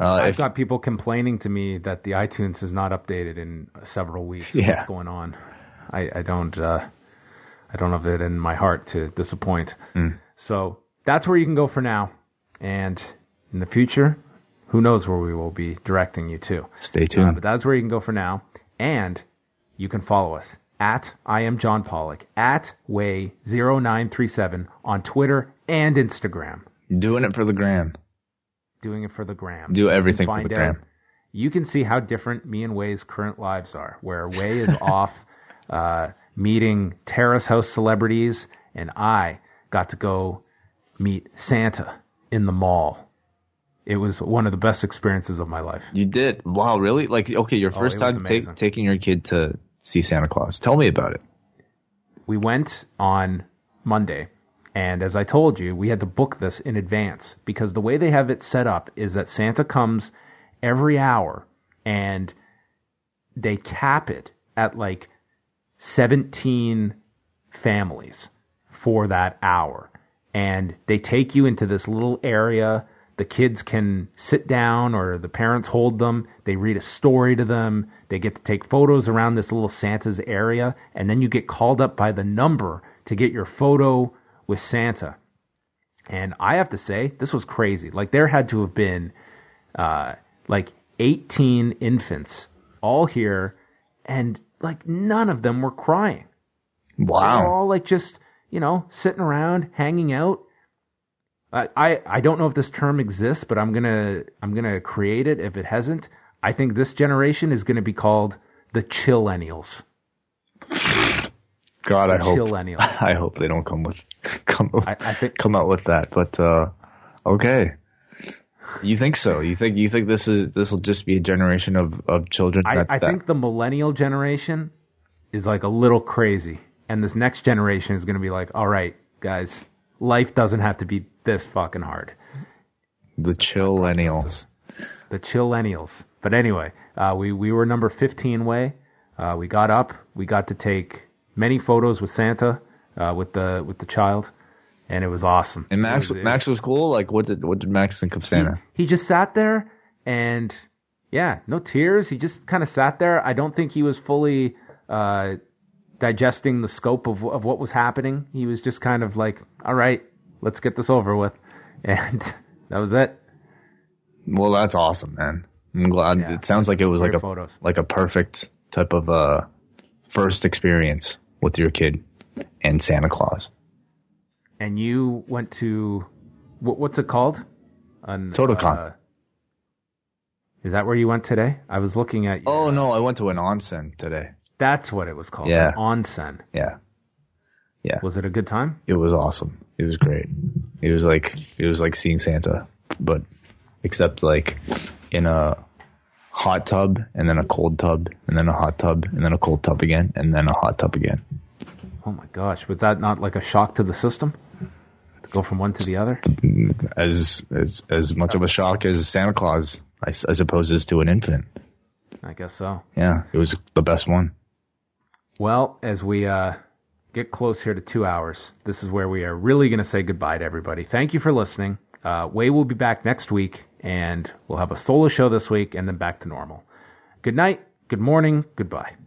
I've got people complaining to me that the iTunes is not updated in several weeks. Yeah. What's going on? I don't have it in my heart to disappoint. Mm. So that's where you can go for now. And in the future, who knows where we will be directing you to. Stay tuned. But that's where you can go for now. And you can follow us at I am John Pollock, at Way0937 on Twitter and Instagram. Doing it for the gram. Doing it for the gram. Do everything for the gram. You can see how different me and Wei's current lives are, where Wei is off meeting terrace house celebrities, and I got to go meet Santa in the mall. It was one of the best experiences of my life. You did? Wow, really? Like, okay, your first time taking your kid to see Santa Claus. Tell me about it. We went on Monday. And as I told you, we had to book this in advance, because the way they have it set up is that Santa comes every hour, and they cap it at like 17 families for that hour. And they take you into this little area. The kids can sit down, or the parents hold them. They read a story to them. They get to take photos around this little Santa's area. And then you get called up by the number to get your photo with Santa. And I have to say, this was crazy. Like, there had to have been, 18 infants all here, and, like, none of them were crying. Wow. They were all, like, just, you know, sitting around, hanging out. I don't know if this term exists, but I'm gonna create it if it hasn't. I think this generation is gonna be called the Chillennials. God, I hope they don't come out with that. But okay, you think so? You think this will just be a generation of children? I think the millennial generation is like a little crazy, and this next generation is going to be like, all right, guys, life doesn't have to be this fucking hard. The Chillennials. But anyway, we were number 15 Wei. We got up. We got to take many photos with Santa, with the child, and it was awesome. And Max was cool. Like, what did Max think of Santa? He just sat there, and yeah, no tears. He just kind of sat there. I don't think he was fully digesting the scope of what was happening. He was just kind of like, all right, let's get this over with. And that was it. Well, that's awesome, man. I'm glad. Yeah. It sounds like it was like a perfect type of first experience with your kid and Santa Claus. And you went to what's it called? TotalCon. Is that where you went today? I was looking at. Oh no, I went to an onsen today. That's what it was called. Yeah, onsen. Yeah, yeah. Was it a good time? It was awesome. It was great. It was like seeing Santa, but except like in a hot tub and then a cold tub and then a hot tub and then a cold tub again and then a hot tub again. Oh my gosh! Was that not like a shock to the system? To go from one to the other. As much of a shock as Santa Claus. I suppose it's to an infant. I guess so. Yeah, it was the best one. Well, as we get close here to 2 hours, this is where we are really going to say goodbye to everybody. Thank you for listening. Wei will be back next week, and we'll have a solo show this week, and then back to normal. Good night, good morning, goodbye.